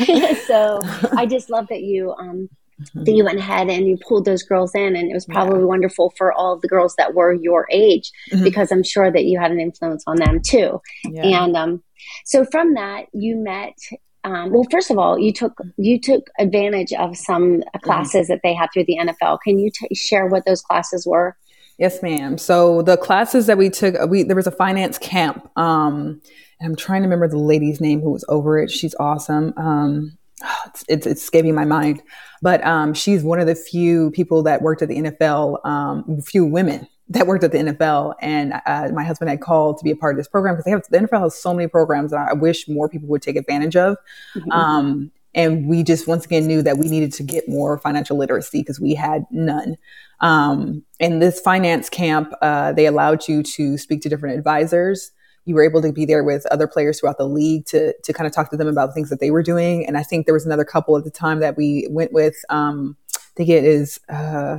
you know? So I just love that you um, mm-hmm. that you went ahead and you pulled those girls in, and it was probably yeah. wonderful for all of the girls that were your age, mm-hmm. because I'm sure that you had an influence on them too. Yeah. And um, so from that, you met. Um, well, first of all, you took you took advantage of some classes mm-hmm. that they had through the N F L. Can you t- share what those classes were? Yes, ma'am. So the classes that we took, we there was a finance camp. Um, and I'm trying to remember the lady's name who was over it. She's awesome. Um, it's, it's, it's escaping my mind. But um, she's one of the few people that worked at the N F L, um, few women that worked at the N F L. And uh, my husband had called to be a part of this program because they have, the N F L has so many programs that I wish more people would take advantage of. Mm-hmm. Um, and we just once again knew that we needed to get more financial literacy because we had none. Um, and this finance camp, uh, they allowed you to speak to different advisors. You were able to be there with other players throughout the league to to kind of talk to them about things that they were doing. And I think there was another couple at the time that we went with. Um, I think it is... Uh,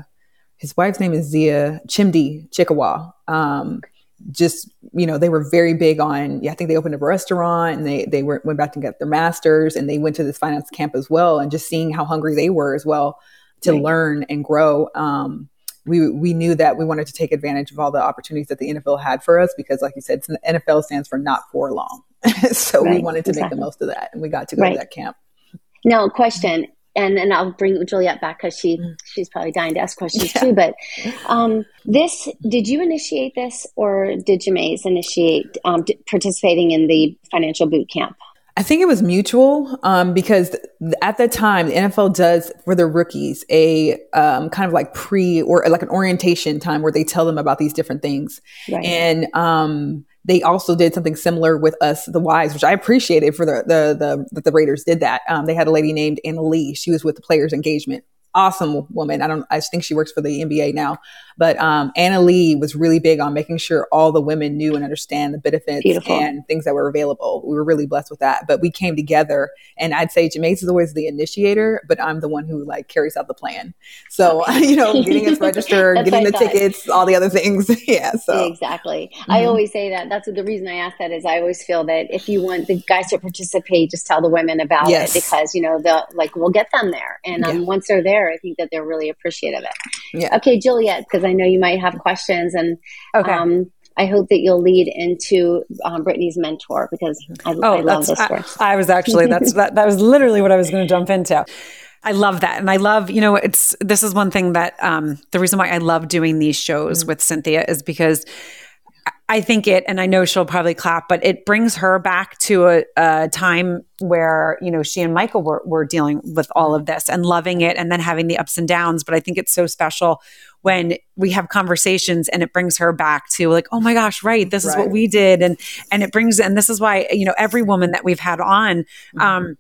His wife's name is Zia Chimdi Chikawa. Um, just, you know, they were very big on, yeah, I think they opened up a restaurant and they they were, went back to get their masters, and they went to this finance camp as well, and just seeing how hungry they were as well to right. learn and grow. Um, we we knew that we wanted to take advantage of all the opportunities that the N F L had for us because, like you said, N F L stands for not for long. so right. we wanted to exactly. make the most of that, and we got to go right. to that camp. Now, question. And and I'll bring Juliet back because she, mm. she's probably dying to ask questions yeah. too. But um, this, did you initiate this, or did Jamaze initiate um, d- participating in the financial boot camp? I think it was mutual um, because th- at that time, the N F L does for their rookies a um, kind of like pre or like an orientation time where they tell them about these different things. Right. And um, they also did something similar with us, the Wives, which I appreciated for the the the, the Raiders did that. Um, they had a lady named Anna Lee. She was with the Players Engagement. Awesome woman. I don't. I think she works for the N B A now. But um, Anna Lee was really big on making sure all the women knew and understand the benefits Beautiful. and things that were available. We were really blessed with that. But we came together, and I'd say Jamaze is always the initiator, but I'm the one who like carries out the plan. So okay. you know, getting us registered, getting the tickets, all the other things. yeah. So exactly. Mm-hmm. I always say that. That's the reason I ask that is I always feel that if you want the guys to participate, just tell the women about yes. it because you know the like we'll get them there, and um, yeah. once they're there. I think that they're really appreciative of it. Yeah. Okay, Juliet, because I know you might have questions, and okay. um, I hope that you'll lead into um, Brittany's mentor because I, oh, I love this story. I, I was actually that's that, that was literally what I was going to jump into. I love that. And I love, you know, it's this is one thing that um, the reason why I love doing these shows mm-hmm. with Cynthia is because I think it, and I know she'll probably clap, but it brings her back to a, a time where, you know, she and Michael were, were dealing with all of this and loving it and then having the ups and downs. But I think it's so special when we have conversations and it brings her back to like, oh my gosh, right. This is right. what we did. And, and it brings, and this is why, you know, every woman that we've had on, mm-hmm. um,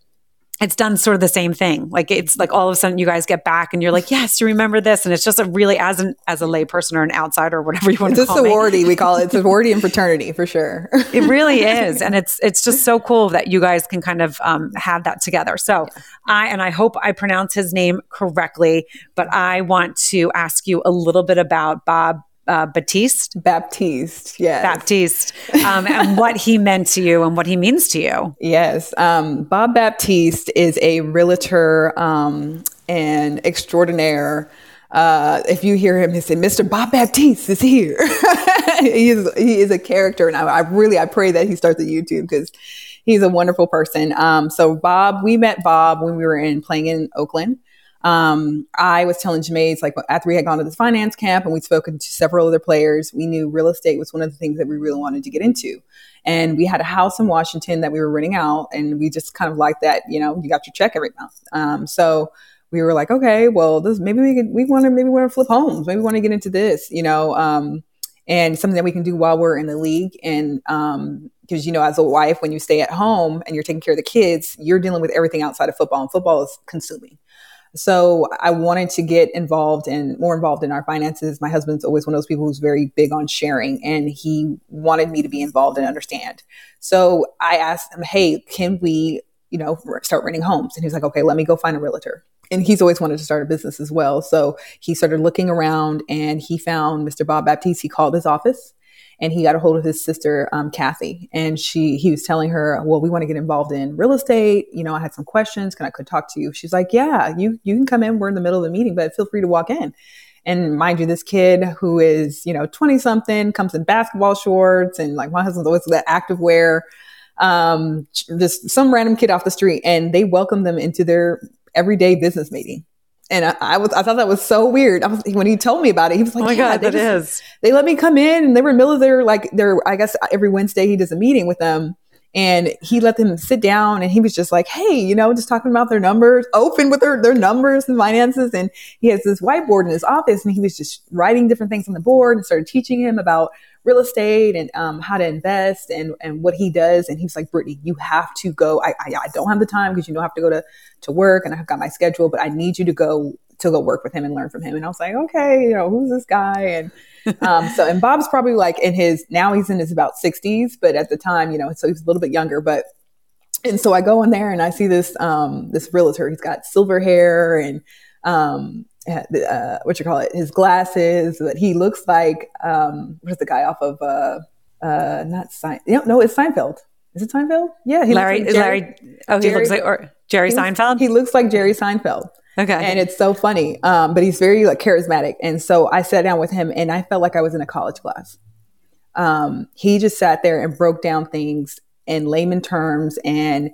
it's done sort of the same thing. Like it's like all of a sudden you guys get back and you're like, yes, you remember this. And it's just a really as an as a lay person or an outsider or whatever you want it's to call it. It's a sorority. Me. We call it sorority and fraternity for sure. It really is. And it's it's just so cool that you guys can kind of um, have that together. So yeah. I and I hope I pronounce his name correctly, but I want to ask you a little bit about Bob uh, Baptiste. Baptiste, yes. Baptiste, um, and what he meant to you and what he means to you. Yes. Um, Bob Baptiste is a realtor um, and extraordinaire. Uh, if you hear him, he said, Mister Bob Baptiste is here. he, is, he is a character. And I, I really, I pray that he starts at YouTube because he's a wonderful person. Um, so Bob, we met Bob when we were in playing in Oakland. Um, I was telling Jamaze, like after we had gone to this finance camp and we'd spoken to several other players, we knew real estate was one of the things that we really wanted to get into. And we had a house in Washington that we were renting out, and we just kind of liked that, you know, you got your check every month. Um, so we were like, okay, well, this, maybe we could, we want to, maybe we want to flip homes. Maybe we want to get into this, you know, um, and something that we can do while we're in the league. And, um, because, you know, as a wife, when you stay at home and you're taking care of the kids, you're dealing with everything outside of football, and football is consuming. So I wanted to get involved and more involved in our finances. My husband's always one of those people who's very big on sharing, and he wanted me to be involved and understand. So I asked him, hey, can we, you know, start renting homes? And he was like, okay, let me go find a realtor. And he's always wanted to start a business as well. So he started looking around, and he found Mister Bob Baptiste. He called his office. and he got a hold of his sister, um, Kathy, and she, he was telling her, well, we want to get involved in real estate. You know, I had some questions. Can I could talk to you? She's like, yeah, you, you can come in. We're in the middle of the meeting, but feel free to walk in. And mind you, this kid who is, you know, twenty something comes in basketball shorts and like my husband's always that active wear, um, just some random kid off the street, and they welcomed them into their everyday business meeting. And I, I was, I thought that was so weird. I was, when he told me about it, he was like, oh my yeah, God, that just, is. They let me come in, and they were in the middle of their, like their, I guess every Wednesday he does a meeting with them, and he let them sit down, and he was just like, hey, you know, just talking about their numbers, open with their, their numbers and finances. And he has this whiteboard in his office, and he was just writing different things on the board and started teaching him about real estate and um, how to invest and, and what he does. And he was like, Brittany, you have to go. I I, I don't have the time because you know I have to go to, to work and I've got my schedule, but I need you to go to go work with him and learn from him. And I was like, okay, you know, who's this guy? And um, so, and Bob's probably like in his, now he's in his about sixties, but at the time, you know, so he was a little bit younger, but, and so I go in there and I see this, um, this realtor, he's got silver hair and, um, Uh, what you call it, his glasses, but he looks like, um, what's the guy off of, uh, uh, not Sein, no, no, it's Seinfeld. Is it Seinfeld? Yeah. He Larry, looks like Jerry, Larry, oh, Jerry, he looks like or Jerry Seinfeld. He looks like Jerry Seinfeld. Okay. And it's so funny. Um, but he's very like charismatic. And so I sat down with him and I felt like I was in a college class. Um, he just sat there and broke down things in layman terms and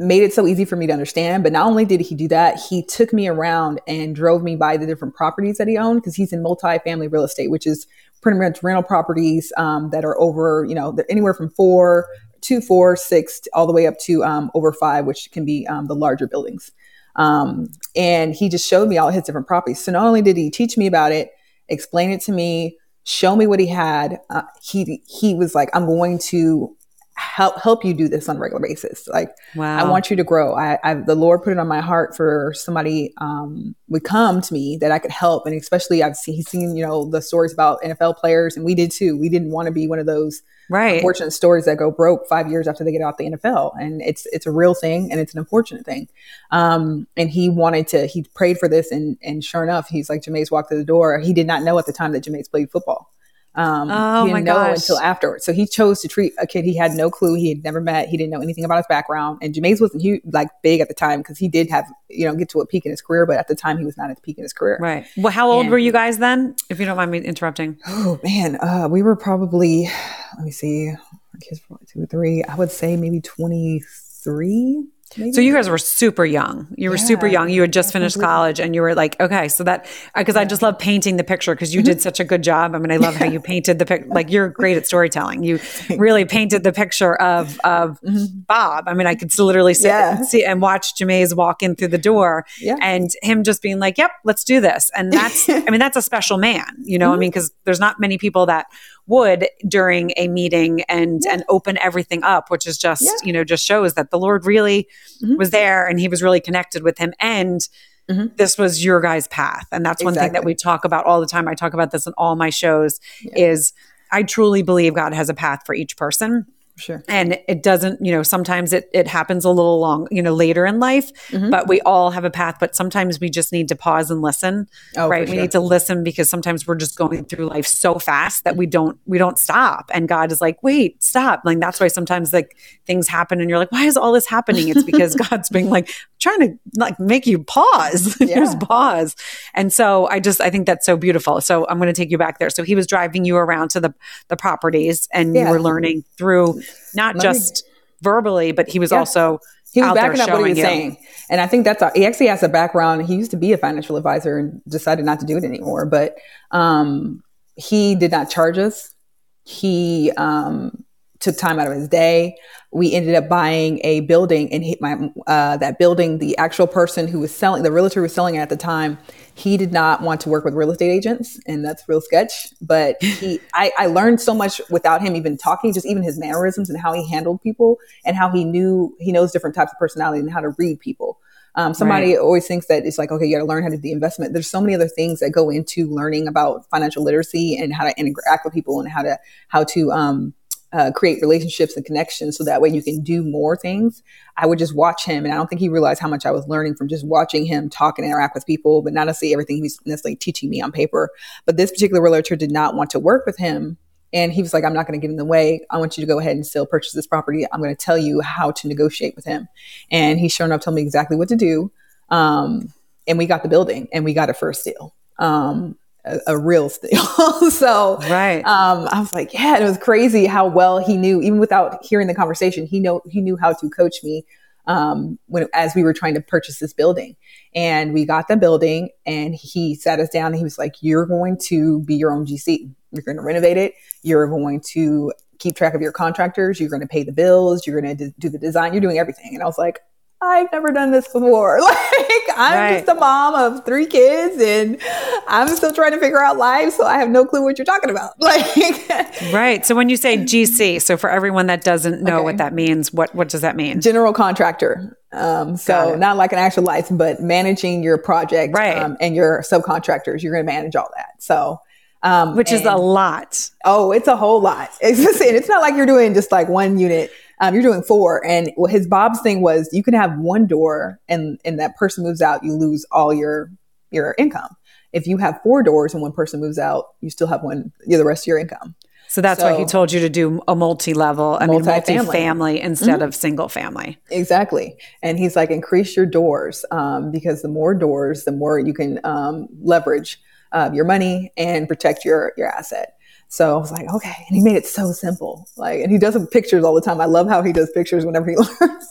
made it so easy for me to understand. But not only did he do that, he took me around and drove me by the different properties that he owned, because he's in multifamily real estate, which is pretty much rental properties um, that are over, you know, they're anywhere from four, two, four, six, all the way up to um, over five, which can be um, the larger buildings. Um, and he just showed me all his different properties. So not only did he teach me about it, explain it to me, show me what he had, uh, he he was like, I'm going to help help you do this on a regular basis. Like, wow. I want you to grow. I, I, the Lord put it on my heart for somebody um, would come to me that I could help. And especially I've seen, he's seen, you know, the stories about N F L players, and we did too. We didn't want to be one of those right. unfortunate stories that go broke five years after they get out the N F L. And it's, it's a real thing, and it's an unfortunate thing. Um, and he wanted to, he prayed for this, and, and sure enough, he's like, Jamaze walked through the door. He did not know at the time that Jamaze played football. Um, oh, he didn't know gosh. until afterwards. So he chose to treat a kid he had no clue, he had never met, he didn't know anything about his background. And Jamaze wasn't huge, like big at the time, because he did have, you know, get to a peak in his career, but at the time he was not at the peak in his career. Right. Well, how old and, were you guys then, if you don't mind me interrupting? Oh man, uh, we were probably, let me see, our kids were two or three, I would say maybe twenty-three. Maybe. So you guys were super young. You were yeah, super young. You had just finished absolutely. college, and you were like, okay, so that, because yeah. I just love painting the picture, because you did such a good job. I mean, I love how you painted the picture. Like, you're great at storytelling. You really painted the picture of of Bob. I mean, I could literally sit yeah. and see and watch Jamaze walk in through the door yeah. and him just being like, yep, let's do this. And that's, I mean, that's a special man, you know, mm-hmm. I mean, because there's not many people that would during a meeting and yeah. and open everything up, which is just, yeah. you know, just shows that the Lord really mm-hmm. was there, and he was really connected with him. And mm-hmm. this was your guys' path. And that's exactly. one thing that we talk about all the time. I talk about this in all my shows yeah. is I truly believe God has a path for each person. Sure. And it doesn't, you know, sometimes it, it happens a little long, you know, later in life, mm-hmm. but we all have a path, but sometimes we just need to pause and listen, oh, right? Sure. We need to listen, because sometimes we're just going through life so fast that we don't, we don't stop. And God is like, wait, stop. Like, that's why sometimes like things happen and you're like, why is all this happening? It's because God's being like, trying to like make you pause, yeah. just pause. And so I just, I think that's so beautiful. So I'm going to take you back there. So he was driving you around to the, the properties, and yeah. you were learning through, not Let just me. verbally, but he was yeah. also he was out backing there up what he was you. saying. And I think that's a, he actually has a background. He used to be a financial advisor and decided not to do it anymore. But um, he did not charge us. He um, took time out of his day. We ended up buying a building, and he, my, uh, that building, the actual person who was selling, the realtor was selling it at the time, he did not want to work with real estate agents, and that's real sketch. But he, I, I learned so much without him even talking, just even his mannerisms and how he handled people, and how he knew, he knows different types of personality and how to read people. Um, somebody right. always thinks that it's like, okay, you got to learn how to do the investment. There's so many other things that go into learning about financial literacy and how to interact with people, and how to, how to, um, Uh, create relationships and connections, so that way you can do more things. I would just watch him, and I don't think he realized how much I was learning from just watching him talk and interact with people, but not necessarily everything he was necessarily teaching me on paper. But this particular realtor did not want to work with him And he was like, I'm not going to give him the way. I want you to go ahead and still purchase this property. I'm going to tell you how to negotiate with him. And he sure enough told me exactly what to do. Um, and we got the building and we got it for a steal, um, a, a real steal. so right. um, I was like, yeah, and it was crazy how well he knew, even without hearing the conversation, he know he knew how to coach me um, when as we were trying to purchase this building. And we got the building and he sat us down and he was like, you're going to be your own G C. You're going to renovate it. You're going to keep track of your contractors. You're going to pay the bills. You're going to do the design. You're doing everything. And I was like, I've never done this before. Like I'm right. just a mom of three kids and I'm still trying to figure out life. So I have no clue what you're talking about. Like, right. So when you say G C, so for everyone that doesn't know okay. what that means, what, what does that mean? General contractor. Um, so not like an actual license, but managing your project right. um, and your subcontractors, you're going to manage all that. So Um, which and, is a lot. Oh, it's a whole lot. It's just, and it's not like you're doing just like one unit. Um, you're doing four. And his Bob's thing was you can have one door and, and that person moves out, you lose all your, your income. If you have four doors and one person moves out, you still have one, the rest of your income. So that's so, why he told you to do a multi-level, I mean, multi-family instead mm-hmm. of single family. Exactly. And he's like, increase your doors um, because the more doors, the more you can um, leverage Uh, your money and protect your, your asset. So I was like, okay. And he made it so simple. Like, and he does pictures all the time. I love how he does pictures whenever he learns.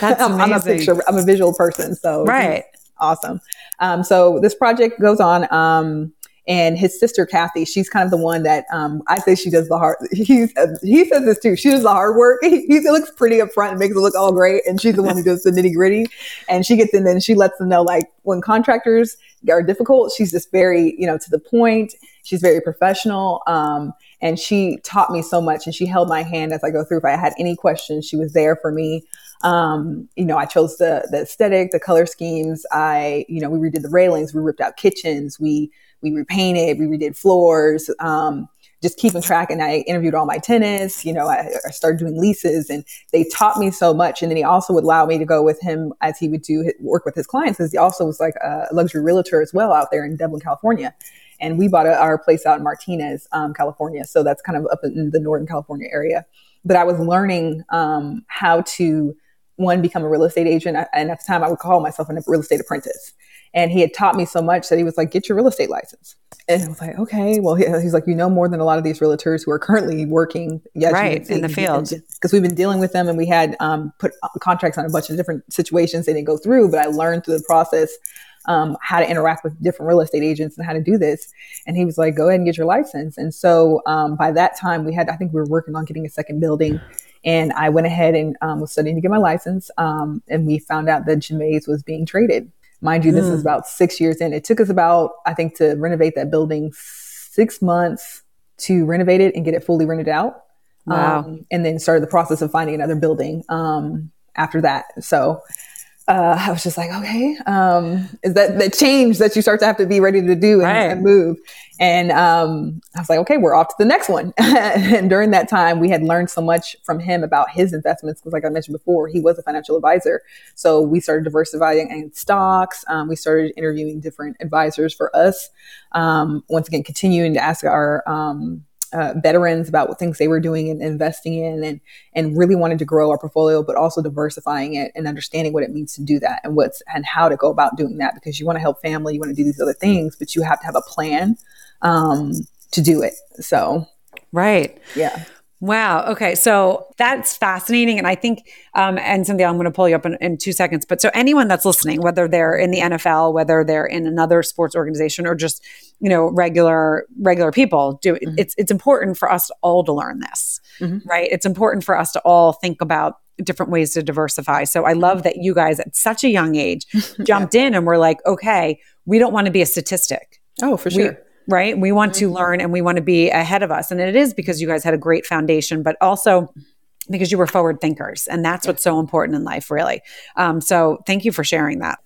That's I'm, I'm a picture, I'm a visual person. So right. awesome. Um, so this project goes on. Um, and his sister, Kathy, she's kind of the one that, um, I say she does the hard, he's, uh, he says this too. She does the hard work. He, he looks pretty up front and makes it look all great. And she's the one who does the nitty gritty. And she gets in there and she lets them know, like, when contractors are difficult, she's just very, you know, to the point. She's very professional. Um, and she taught me so much and she held my hand as I go through. If I had any questions, she was there for me. Um, you know, I chose the, the aesthetic, the color schemes. I, you know, we redid the railings, we ripped out kitchens, we, we repainted, we redid floors, um, just keeping track. And I interviewed all my tenants, you know, I, I started doing leases and they taught me so much. And then he also would allow me to go with him as he would do work with his clients, because he also was like a luxury realtor as well out there in Dublin, California. And we bought a, our place out in Martinez, um, California. So that's kind of up in the Northern California area. But I was learning um, how to, one, become a real estate agent. And at the time I would call myself a real estate apprentice. And he had taught me so much that he was like, get your real estate license. And I was like, okay, well, he, he's like, you know more than a lot of these realtors who are currently working right, in the field. Because we've been dealing with them and we had um, put contracts on a bunch of different situations they didn't go through, but I learned through the process um, how to interact with different real estate agents and how to do this. And he was like, go ahead and get your license. And so um, by that time we had, I think we were working on getting a second building. And I went ahead and um, was studying to get my license. Um, and we found out that Jamaze was being traded. Mind you, this is about six years in. It took us about, I think, to renovate that building six months to renovate it and get it fully rented out. Wow. Um, and then started the process of finding another building um, after that. So uh, I was just like, okay, um, is that the change that you start to have to be ready to do and, right. and move? And um, I was like, okay, we're off to the next one. And during that time, we had learned so much from him about his investments. Because like I mentioned before, he was a financial advisor. So we started diversifying in stocks. Um, we started interviewing different advisors for us. Um, once again, continuing to ask our um, uh, veterans about what things they were doing and investing in, and, and really wanted to grow our portfolio, but also diversifying it and understanding what it means to do that and what's and how to go about doing that. Because you want to help family, you want to do these other things, but you have to have a plan um, to do it. So, right. Yeah. Wow. Okay. So that's fascinating. And I think, um, and Cynthia, I'm going to pull you up in, in two seconds, but so anyone that's listening, whether they're in the N F L, whether they're in another sports organization or just, you know, regular, regular people do mm-hmm. it's, it's important for us all to learn this, mm-hmm. right? It's important for us to all think about different ways to diversify. So I love that you guys at such a young age jumped yeah. in and were like, okay, we don't want to be a statistic. Oh, for sure. We, Right? We want to learn and we want to be ahead of us. And it is because you guys had a great foundation, but also because you were forward thinkers. And that's what's so important in life, really. Um, so thank you for sharing that.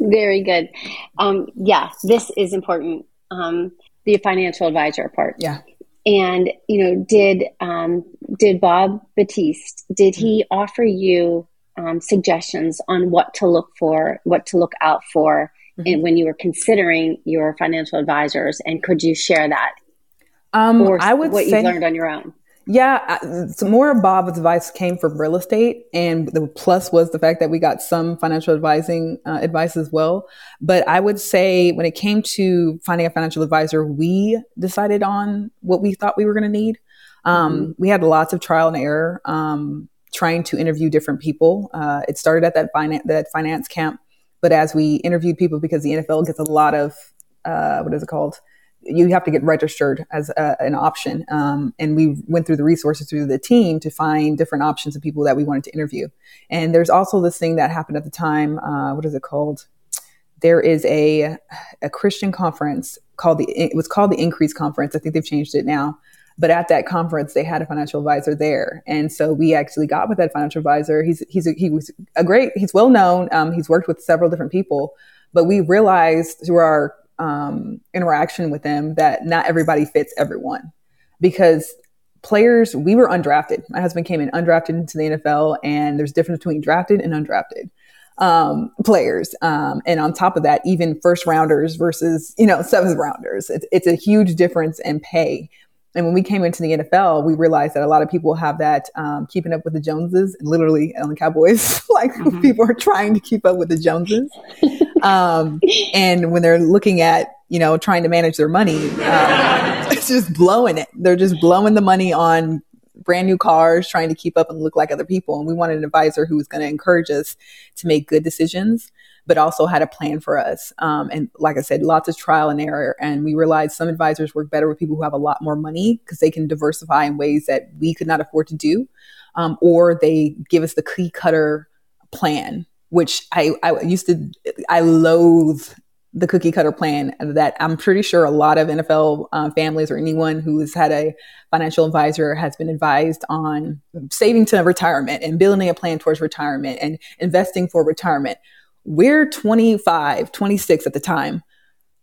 Very good. Um, yeah, this is important. Um, the financial advisor part. Yeah. And, you know, did, um, did Bob Baptiste, did he offer you um, suggestions on what to look for, what to look out for, and when you were considering your financial advisors, and could you share that? Um, or I would what say, you've learned on your own? Yeah, some more of Bob's advice came from real estate, and the plus was the fact that we got some financial advising uh, advice as well. But I would say when it came to finding a financial advisor, we decided on what we thought we were going to need. Um, mm-hmm. We had lots of trial and error um, trying to interview different people. Uh, it started at that finance that finance camp, but as we interviewed people, because the N F L gets a lot of uh, what is it called? You have to get registered as a, an option. Um, and we went through the resources through the team to find different options of people that we wanted to interview. And there's also this thing that happened at the time. Uh, what is it called? There is a, a Christian conference called the, it was called the Increase Conference. I think they've changed it now, but at that conference, they had a financial advisor there. And so we actually got with that financial advisor. He's, he's, a, he was a great, he's well known. Um, he's worked with several different people, but we realized through our, um, interaction with them that not everybody fits everyone, because players, we were undrafted. My husband came in undrafted into the N F L, and there's a difference between drafted and undrafted, um, players. Um, and on top of that, even first rounders versus, you know, seventh rounders, it's, it's a huge difference in pay. And when we came into the N F L, we realized that a lot of people have that um, keeping up with the Joneses, literally on the Cowboys, like mm-hmm. people are trying to keep up with the Joneses. Um, and when they're looking at, you know, trying to manage their money, um, it's just blowing it. They're just blowing the money on brand new cars, trying to keep up and look like other people. And we wanted an advisor who was going to encourage us to make good decisions, but also had a plan for us. Um, and like I said, lots of trial and error. And we realized some advisors work better with people who have a lot more money, because they can diversify in ways that we could not afford to do. Um, or they give us the cookie cutter plan, which I, I used to, I loathe the cookie cutter plan that I'm pretty sure a lot of N F L uh, families or anyone who has had a financial advisor has been advised on saving to retirement and building a plan towards retirement and investing for retirement. We're twenty-five, twenty-six at the time.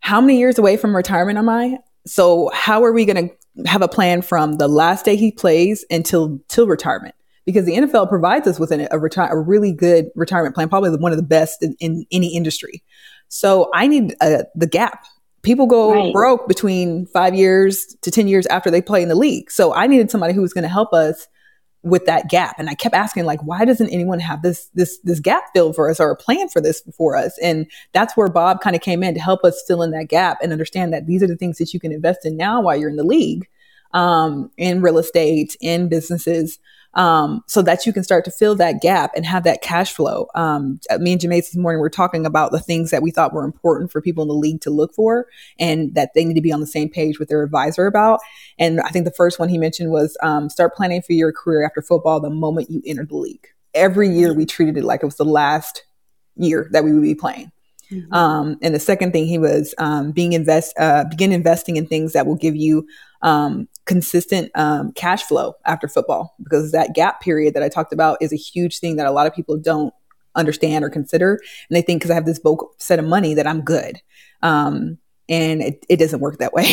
How many years away from retirement am I? So how are we going to have a plan from the last day he plays until till retirement? Because the N F L provides us with an, a, reti- a really good retirement plan, probably one of the best in, in any industry. So I need uh, the gap. People go right. broke between five years to ten years after they play in the league. So I needed somebody who was going to help us with that gap. And I kept asking, like, why doesn't anyone have this, this, this gap filled for us or a plan for this for us? And that's where Bob kind of came in to help us fill in that gap and understand that these are the things that you can invest in now while you're in the league, um, in real estate, in businesses, um, so that you can start to fill that gap and have that cash flow. Um, me and Jamaze this morning, we were talking about the things that we thought were important for people in the league to look for and that they need to be on the same page with their advisor about. And I think the first one he mentioned was, um, start planning for your career after football the moment you entered the league. Every year we treated it like it was the last year that we would be playing. Mm-hmm. Um, and the second thing he was, um, being invest, uh, begin investing in things that will give you, um, consistent, um, cash flow after football, because that gap period that I talked about is a huge thing that a lot of people don't understand or consider. And they think, cause I have this bulk set of money, that I'm good. Um, and it, it doesn't work that way.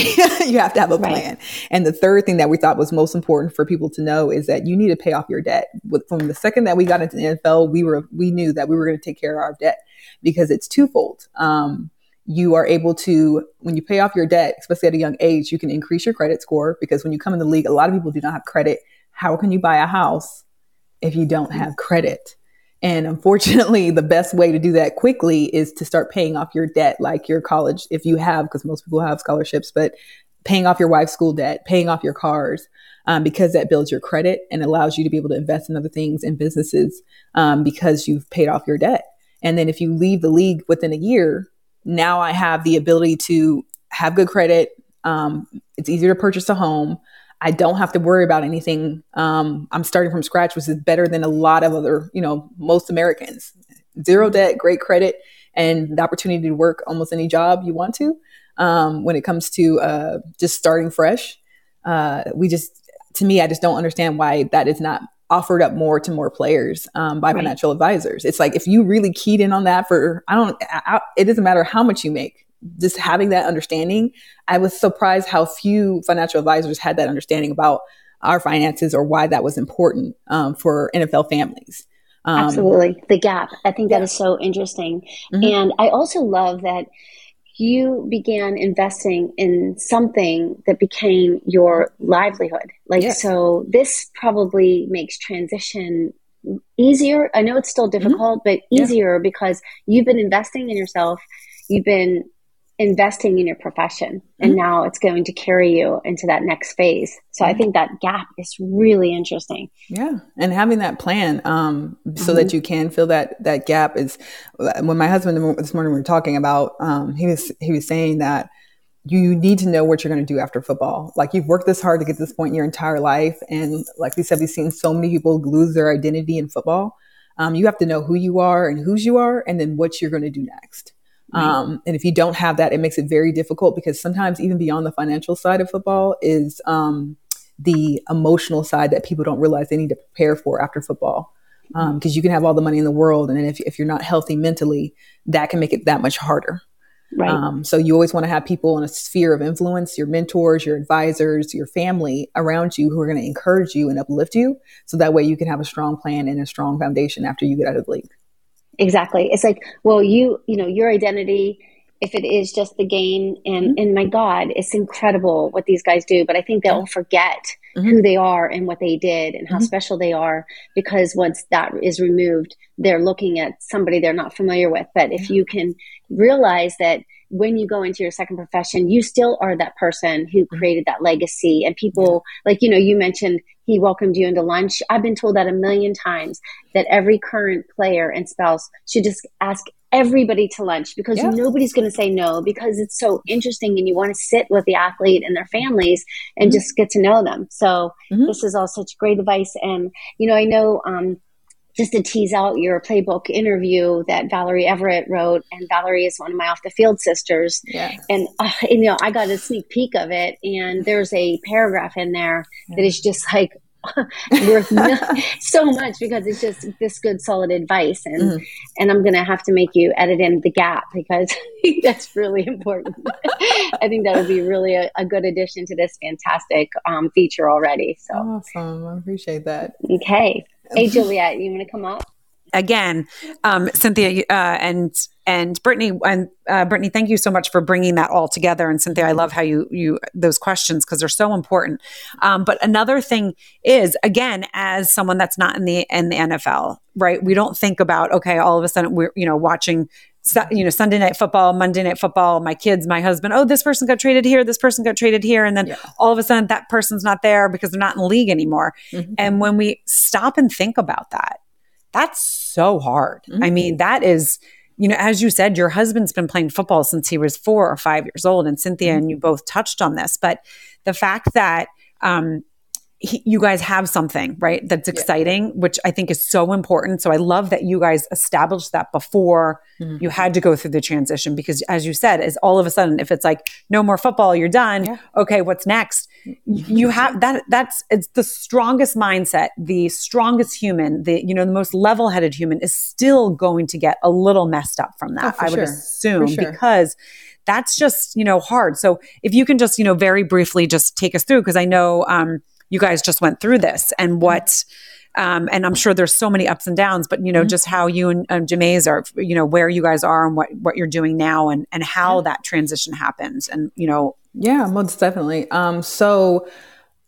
You have to have a plan. Right. And the third thing that we thought was most important for people to know is that you need to pay off your debt. With, from the second that we got into the N F L, we were, we knew that we were going to take care of our debt, because it's twofold. Um, you are able to, when you pay off your debt, especially at a young age, you can increase your credit score, because when you come in the league, a lot of people do not have credit. How can you buy a house if you don't have credit? And unfortunately, the best way to do that quickly is to start paying off your debt, like your college, if you have, because most people have scholarships, but paying off your wife's school debt, paying off your cars, um, because that builds your credit and allows you to be able to invest in other things and businesses, um, because you've paid off your debt. And then if you leave the league within a year, now I have the ability to have good credit. Um, it's easier to purchase a home. I don't have to worry about anything. Um, I'm starting from scratch, which is better than a lot of other, you know, most Americans. Zero debt, great credit, and the opportunity to work almost any job you want to. Um, when it comes to uh, just starting fresh, uh, we just, to me, I just don't understand why that is not offered up more to more players um, by right. financial advisors. It's like, if you really keyed in on that for, I don't, I, I, it doesn't matter how much you make, just having that understanding. I was surprised how few financial advisors had that understanding about our finances or why that was important um, for N F L families. Um, Absolutely. The gap. I think that yeah. is so interesting. Mm-hmm. And I also love that you began investing in something that became your livelihood. Like, yes. So this probably makes transition easier. I know it's still difficult, mm-hmm. but easier yeah. because you've been investing in yourself. You've been investing in your profession, mm-hmm. and now it's going to carry you into that next phase. So mm-hmm. I think that gap is really interesting. Yeah. And having that plan, um, so mm-hmm. that you can fill that, that gap is when my husband this morning, we were talking about, um, he was, he was saying that you need to know what you're going to do after football. Like, you've worked this hard to get to this point in your entire life. And like we said, we've seen so many people lose their identity in football. Um, you have to know who you are and whose you are, and then what you're going to do next. Right. Um, and if you don't have that, it makes it very difficult, because sometimes even beyond the financial side of football is um, the emotional side that people don't realize they need to prepare for after football. Because um, you can have all the money in the world, and then if, if you're not healthy mentally, that can make it that much harder. Right. Um, so you always want to have people in a sphere of influence, your mentors, your advisors, your family around you who are going to encourage you and uplift you. So that way you can have a strong plan and a strong foundation after you get out of the league. Exactly. It's like, well, you, you know, your identity, if it is just the game, and, mm-hmm. and my God, it's incredible what these guys do. But I think they'll forget mm-hmm. who they are and what they did and how mm-hmm. special they are, because once that is removed, they're looking at somebody they're not familiar with. But if mm-hmm. you can realize that when you go into your second profession, you still are that person who created that legacy. And people, yeah. like, you know, you mentioned he welcomed you into lunch. I've been told that a million times, that every current player and spouse should just ask everybody to lunch, because yeah. nobody's going to say no, because it's so interesting and you want to sit with the athlete and their families and mm-hmm. just get to know them. So mm-hmm. this is all such great advice. And, you know, I know, um, just to tease out your playbook interview that Valerie Everett wrote, and Valerie is one of my off the field sisters. Yes. And, uh, and, you know, I got a sneak peek of it, and there's a paragraph in there yeah. that is just like worth so much, because it's just this good, solid advice. And, mm-hmm. and I'm going to have to make you edit in the gap, because that's really important. I think that would be really a, a good addition to this fantastic um, feature already. So awesome. I appreciate that. Okay. Hey, Juliet, you want to come up? Again, um, Cynthia uh, and and Brittany and uh, Brittany, thank you so much for bringing that all together. And Cynthia, I love how you you those questions, because they're so important. Um, but another thing is, again, as someone that's not in the in the N F L, right? We don't think about, okay, all of a sudden we're you know watching. So, you know, Sunday night football, Monday night football, my kids, my husband, oh, this person got traded here, this person got traded here. And then yeah. all of a sudden that person's not there because they're not in the league anymore. Mm-hmm. And when we stop and think about that, that's so hard. Mm-hmm. I mean, that is, you know, as you said, your husband's been playing football since he was four or five years old. And Cynthia mm-hmm. and you both touched on this, but the fact that, um, He, you guys have something, right? That's exciting, yeah. which I think is so important. So I love that you guys established that before mm-hmm. you had to go through the transition, because as you said, is all of a sudden, if it's like, no more football, you're done. Yeah. Okay. What's next? Mm-hmm. You have that, that's, it's the strongest mindset, the strongest human, the, you know, the most level-headed human is still going to get a little messed up from that. Oh, I sure. would assume sure. because that's just, you know, hard. So if you can just, you know, very briefly just take us through, because I know, um, you guys just went through this, and what, um, and I'm sure there's so many ups and downs, but you know, mm-hmm. just how you and um, Jamaze are, you know, where you guys are and what, what you're doing now, and, and how yeah. that transition happens, and, you know. Yeah, most definitely. Um, so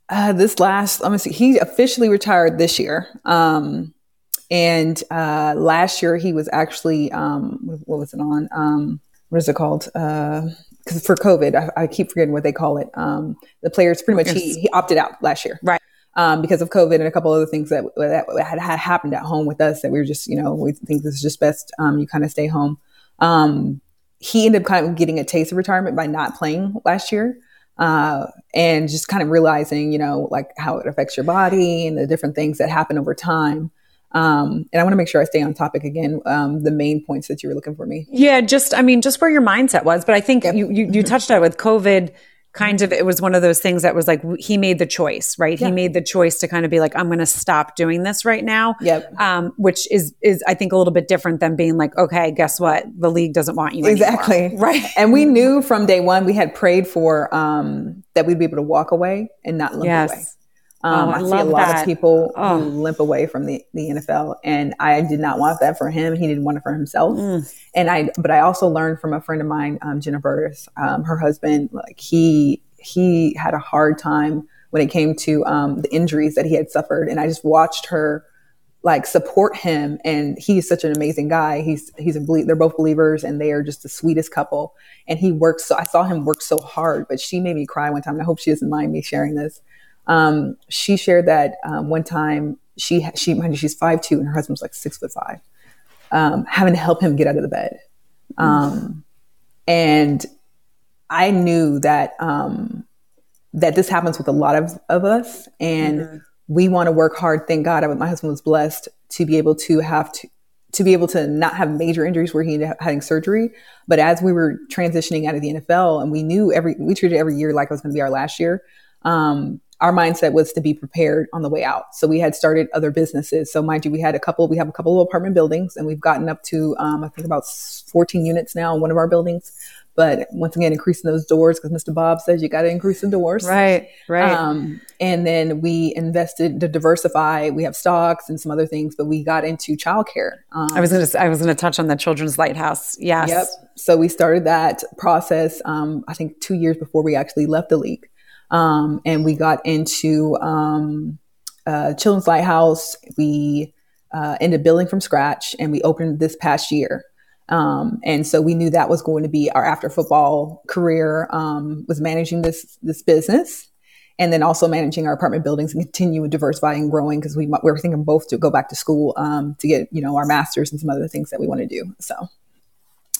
uh, this last, let me see, he officially retired this year. Um, and uh, last year he was actually, um, what was it on? Um, what is it called? Uh, Because for COVID, I, I keep forgetting what they call it. Um, the players, pretty much, he, he opted out last year, right? Um, because of COVID and a couple other things that that had, had happened at home with us, that we were just, you know, we think this is just best. Um, you kind of stay home. Um, he ended up kind of getting a taste of retirement by not playing last year, uh, and just kind of realizing, you know, like how it affects your body and the different things that happen over time. Um, and I want to make sure I stay on topic again, um, the main points that you were looking for me. Yeah, just, I mean, just where your mindset was. But I think yep. you, you, you touched on it with COVID, kind of, it was one of those things that was like, he made the choice, right? Yeah. He made the choice to kind of be like, I'm going to stop doing this right now. Yep. Um, which is, is I think a little bit different than being like, okay, guess what? The league doesn't want you exactly. anymore. Right. And we knew from day one, we had prayed for, um, that we'd be able to walk away and not limp yes. away. Um, oh, I, I see a lot that. of people oh. who limp away from the, the N F L, and I did not want that for him. He didn't want it for himself. Mm. And I, but I also learned from a friend of mine, um, Jennifer, um, her husband, like he, he had a hard time when it came to, um, the injuries that he had suffered. And I just watched her like support him. And he's such an amazing guy. He's, he's a, belie- they're both believers, and they are just the sweetest couple. And he works. So I saw him work so hard, but she made me cry one time. And I hope she doesn't mind me sharing this. Um, she shared that, um, one time she, she, mind you, she's five two, and her husband was like six foot five, um, having to help him get out of the bed. Um, mm. and I knew that, um, that this happens with a lot of, of us, and mm-hmm. we want to work hard. Thank God. I, my husband was blessed to be able to have to, to be able to not have major injuries where he ended up having surgery. But as we were transitioning out of the N F L, and we knew every, we treated every year like it was going to be our last year. Um, Our mindset was to be prepared on the way out. So we had started other businesses. So mind you, we had a couple, we have a couple of apartment buildings, and we've gotten up to, um, I think about fourteen units now in one of our buildings. But once again, increasing those doors, because Mister Bob says you got to increase the doors. Right, right. Um, and then we invested to diversify. We have stocks and some other things, but we got into childcare. Um, I was going to I was going to touch on the Children's Lighthouse. Yes. Yep. So we started that process, um, I think two years before we actually left the league. Um, and we got into um, uh, Children's Lighthouse. We uh, ended building from scratch, and we opened this past year. Um, and so we knew that was going to be our after football career, um, was managing this this business, and then also managing our apartment buildings and continue diversifying and growing, because we, we were thinking both to go back to school um, to get, you know, our master's and some other things that we want to do. So.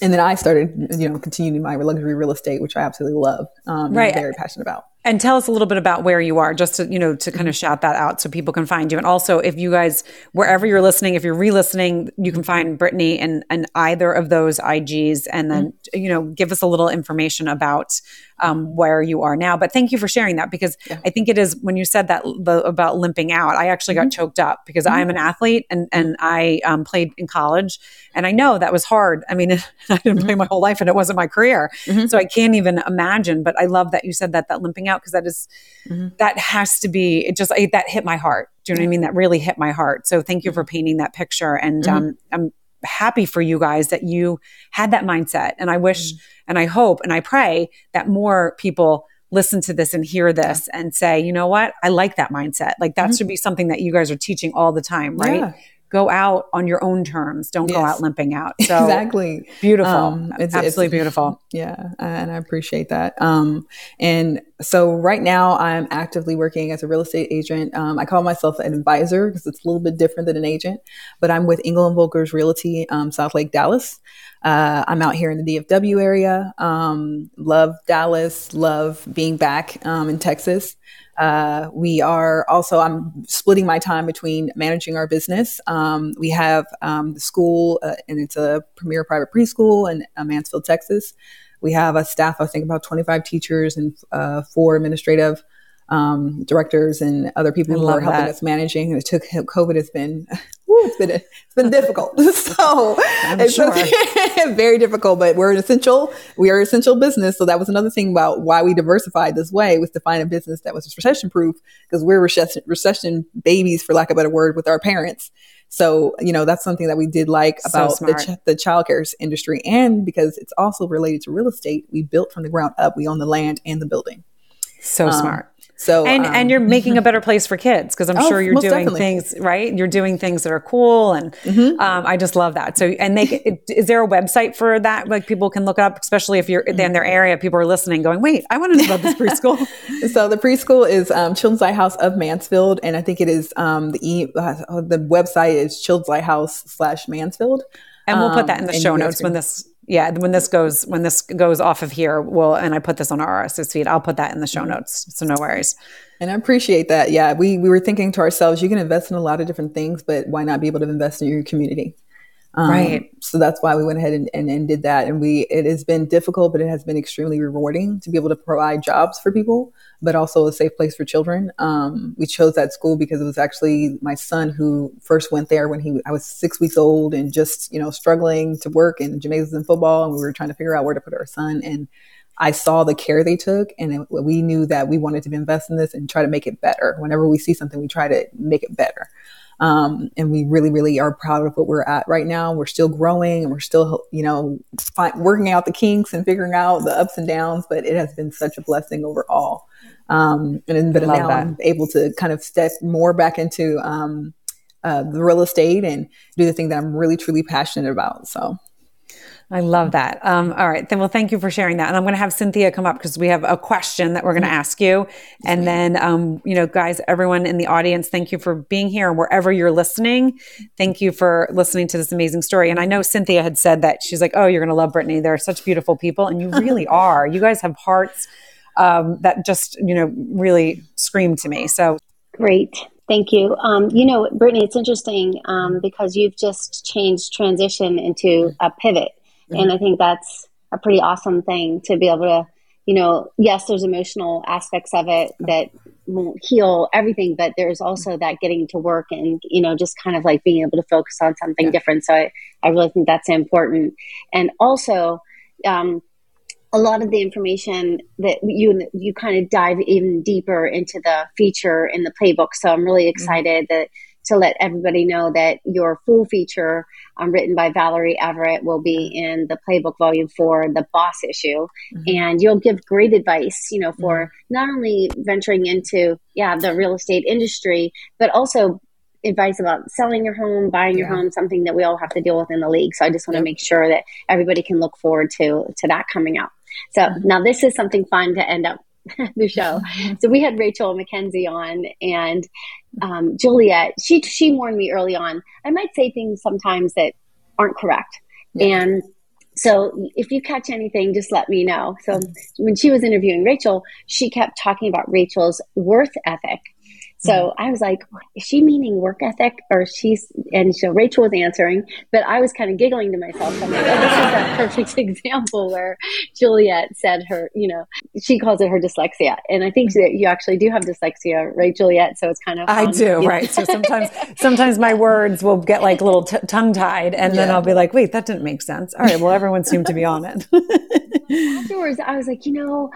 And then I started, you know, continuing my luxury real estate, which I absolutely love, um, right. and I'm very passionate about. And tell us a little bit about where you are, just to, you know, to kind of shout that out so people can find you. And also, if you guys, wherever you're listening, if you're re-listening, you can find Brittany and, and either of those I Gs, and then, you know, give us a little information about um, where you are now. But thank you for sharing that, because yeah. I think it is, when you said that the, about limping out, I actually got mm-hmm. choked up, because mm-hmm. I'm an athlete, and, and I um, played in college, and I know that was hard. I mean, I didn't play my whole life, and it wasn't my career. Mm-hmm. So I can't even imagine, but I love that you said that, that limping out, because that is, mm-hmm. that has to be, it just, I, that hit my heart. Do you know what I mean? That really hit my heart. So thank you for painting that picture. And mm-hmm. um, I'm happy for you guys that you had that mindset. And I wish, mm-hmm. and I hope, and I pray that more people listen to this and hear this yeah. and say, you know what? I like that mindset. Like that mm-hmm. should be something that you guys are teaching all the time, right? Yeah. Go out on your own terms. Don't yes. go out limping out. So, exactly. Beautiful. Um, it's, Absolutely it's, beautiful. Yeah. And I appreciate that. Um, and so right now I'm actively working as a real estate agent. Um, I call myself an advisor because it's a little bit different than an agent, but I'm with Engel and Völkers Realty, um, South Lake, Dallas. Uh, I'm out here in the D F W area. Um, love Dallas, love being back um, in Texas. Uh, we are also, I'm splitting my time between managing our business. Um, we have um, the school, uh, and it's a premier private preschool in uh, Mansfield, Texas. We have a staff, I think about twenty-five teachers and uh, four administrative um, directors and other people I who are helping that. us managing. It took COVID has been, woo, it's been, it's been difficult. So I'm it's sure. okay. Very difficult, but we're an essential, we are an essential business. So that was another thing about why we diversified this way, was to find a business that was recession proof, because we're recession, recession babies, for lack of a better word, with our parents. So, you know, that's something that we did like about so the, ch- the childcare industry. And because it's also related to real estate, we built from the ground up, we own the land and the building. So um, smart. So, and, um, and you're making a better place for kids, because I'm oh, sure you're doing definitely. things, right? You're doing things that are cool. And mm-hmm. um, I just love that. So, and they, it, is there a website for that? Like people can look up, especially if you're mm-hmm. in their area, people are listening going, wait, I want to know about this preschool. So the preschool is um, Children's Lighthouse of Mansfield. And I think it is um, the e- uh, the website is Children's Lighthouse slash Mansfield. And we'll put that in the um, show notes can- when this... Yeah, when this goes when this goes off of here, well, and I put this on our R S S feed, I'll put that in the show notes, so no worries. And I appreciate that. Yeah, we we were thinking to ourselves, you can invest in a lot of different things, but why not be able to invest in your community? Um, right. So that's why we went ahead and, and, and did that. And we it has been difficult, but it has been extremely rewarding to be able to provide jobs for people, but also a safe place for children. Um, we chose that school because it was actually my son who first went there when he I was six weeks old and just, you know, struggling to work, and Jamaze was in football, and we were trying to figure out where to put our son. And I saw the care they took, and it, we knew that we wanted to invest in this and try to make it better. Whenever we see something, we try to make it better. Um, and we really, really are proud of what we're at right now. We're still growing, and we're still, you know, fi- working out the kinks and figuring out the ups and downs, but it has been such a blessing overall. Um, and but now that. I'm able to kind of step more back into um, uh, the real estate and do the thing that I'm really, truly passionate about. So. I love that. Um, all right. Then, well, thank you for sharing that. And I'm going to have Cynthia come up because we have a question that we're going to ask you. And then, um, you know, guys, everyone in the audience, thank you for being here. And wherever you're listening, thank you for listening to this amazing story. And I know Cynthia had said that she's like, oh, you're going to love Brittany. They're such beautiful people. And you really are. You guys have hearts um, that just, you know, really scream to me. So great. Thank you. Um, you know, Brittany, it's interesting um, because you've just changed transition into a pivot. And I think that's a pretty awesome thing to be able to, you know, yes, there's emotional aspects of it that won't heal everything, but there's also that getting to work and, you know, just kind of like being able to focus on something yeah. different. So I, I really think that's important. And also, um, a lot of the information that you, you kind of dive even deeper into the feature in the playbook. So I'm really excited mm-hmm. that to let everybody know that your full feature um, written by Valerie Everett will be in the playbook volume four, the boss issue. Mm-hmm. And you'll give great advice, you know, for mm-hmm. not only venturing into, yeah, the real estate industry, but also advice about selling your home, buying your yeah. home, something that we all have to deal with in the league. So I just want to yep. make sure that everybody can look forward to, to that coming out. So mm-hmm. now this is something fun to end up the show. So we had Rachel McKenzie on, and um, Juliet, she she warned me early on, I might say things sometimes that aren't correct. Yeah. And so if you catch anything, just let me know. So when she was interviewing Rachel, she kept talking about Rachel's worth ethic. So I was like, is she meaning work ethic or she's, and so Rachel was answering, but I was kind of giggling to myself. I'm like, oh, this is that perfect example where Juliet said her, you know, she calls it her dyslexia. And I think that you actually do have dyslexia, right, Juliet? So it's kind of fun. I do, right. So sometimes, sometimes my words will get like a little t- tongue tied and yeah. then I'll be like, wait, that didn't make sense. All right. Well, everyone seemed to be on it. Afterwards, I was like, you know,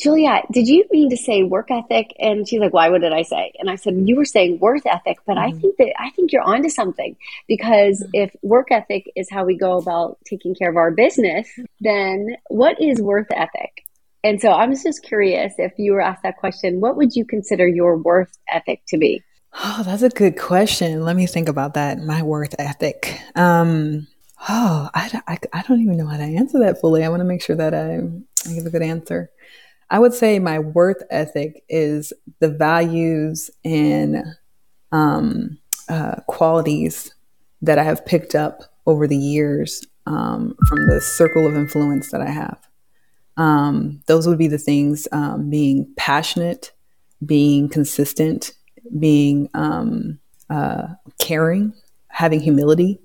Juliet, did you mean to say work ethic? And she's like, why would I say? And I said, you were saying worth ethic, but mm-hmm. I think that I think you're onto something because mm-hmm. if work ethic is how we go about taking care of our business, then what is worth ethic? And so I'm just curious if you were asked that question, what would you consider your worth ethic to be? Oh, that's a good question. Let me think about that. My worth ethic. Um, oh, I, I, I don't even know how to answer that fully. I want to make sure that I, I give a good answer. I would say my worth ethic is the values and um, uh, qualities that I have picked up over the years um, from the circle of influence that I have. Um, those would be the things, um, being passionate, being consistent, being um, uh, caring, having humility,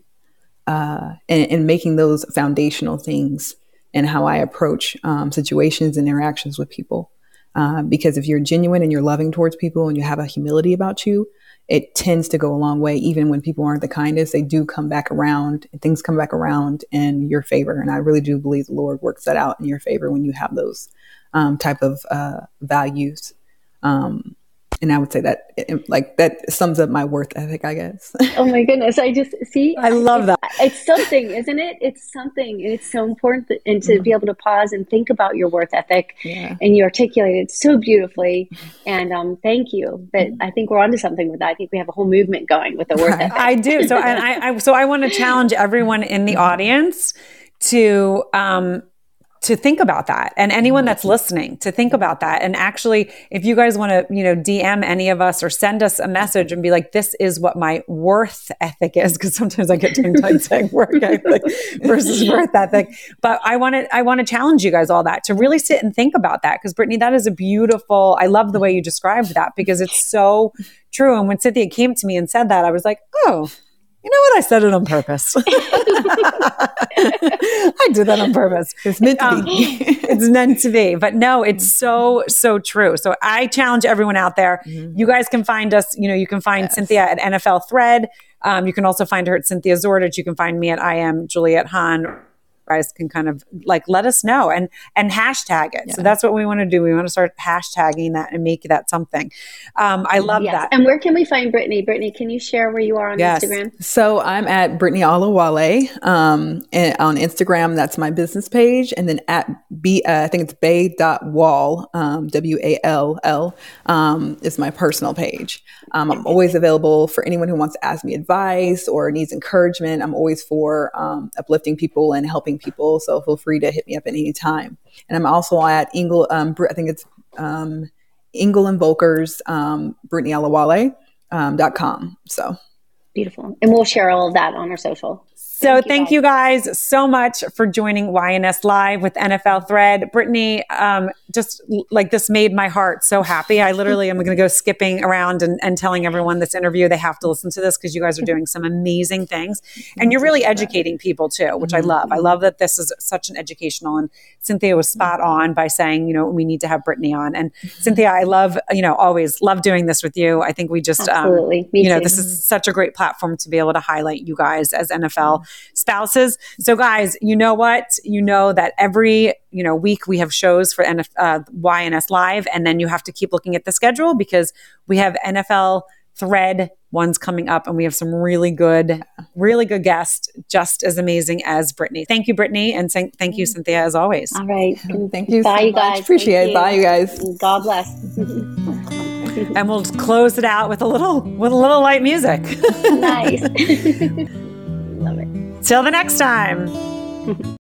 uh, and, and making those foundational things and how I approach um, situations and interactions with people. Uh, because if you're genuine and you're loving towards people and you have a humility about you, it tends to go a long way. Even when people aren't the kindest, they do come back around, and things come back around in your favor. And I really do believe the Lord works that out in your favor when you have those um, type of uh, values. Um, And I would say that, like, that sums up my worth ethic, I guess. Oh my goodness. I just, see? I love that. It's, it's something, isn't it? It's something. And it's so important that, and to mm-hmm. be able to pause and think about your worth ethic. Yeah. And you articulate it so beautifully. And um, thank you. But mm-hmm. I think we're onto something with that. I think we have a whole movement going with the worth right. ethic. I do. So, and I, I, so I want to challenge everyone in the audience to um, – to think about that, and anyone that's listening to think about that. And actually, if you guys want to, you know, D M any of us or send us a message and be like, this is what my worth ethic is. Cause sometimes I get tongue tied saying work ethic versus worth ethic. But I want to, I want to challenge you guys all that to really sit and think about that. Cause Brittany, that is a beautiful, I love the way you described that because it's so true. And when Cynthia came to me and said that, I was like, oh, you know what? I said it on purpose. I did that on purpose. It's meant to be. It's meant to be. But no, it's so, so true. So I challenge everyone out there. Mm-hmm. You guys can find us. You know, you can find yes. Cynthia at N F L Thread. Um, you can also find her at Cynthia Zordich. You can find me at I Am Juliet Hahn. guys can kind of like let us know and and hashtag it. Yeah. So that's what we want to do. We want to start hashtagging that and make that something. Um, I love yes. that. And where can we find Brittany? Brittany, can you share where you are on yes. Instagram? So I'm at Brittany Alawale um, and on Instagram. That's my business page. And then at B, uh, I think it's bay dot wall, um, W A L L, um, is my personal page. Um, I'm always available for anyone who wants to ask me advice or needs encouragement. I'm always for um, uplifting people and helping people. So feel free to hit me up at any time. And I'm also at Engel, um, I think it's um, Engel and Völkers, um, Brittany Alawale, um, dot com. So beautiful. And we'll share all of that on our social. So thank you guys so much for joining Y N S Live with N F L Thread. Brittany, um, just like this made my heart so happy. I literally am going to go skipping around and, and telling everyone this interview. They have to listen to this because you guys are doing some amazing things. And you're really educating people too, which I love. I love that this is such an educational, and Cynthia was spot on by saying, you know, we need to have Brittany on. And Cynthia, I love, you know, always love doing this with you. I think we just, Absolutely. Um, Me you know, too. This is such a great platform to be able to highlight you guys as N F L spouses. So guys, you know what? You know that every you know week we have shows for N F, uh, Y N S Live, and then you have to keep looking at the schedule because we have N F L Thread ones coming up, and we have some really good, really good guests, just as amazing as Brittany. Thank you, Brittany, and thank you, Cynthia, as always. All right, thank you. Bye, so you much. Guys. Appreciate it. Bye, you guys. God bless. And we'll close it out with a little with a little light music. Nice. Love it. Till the next time.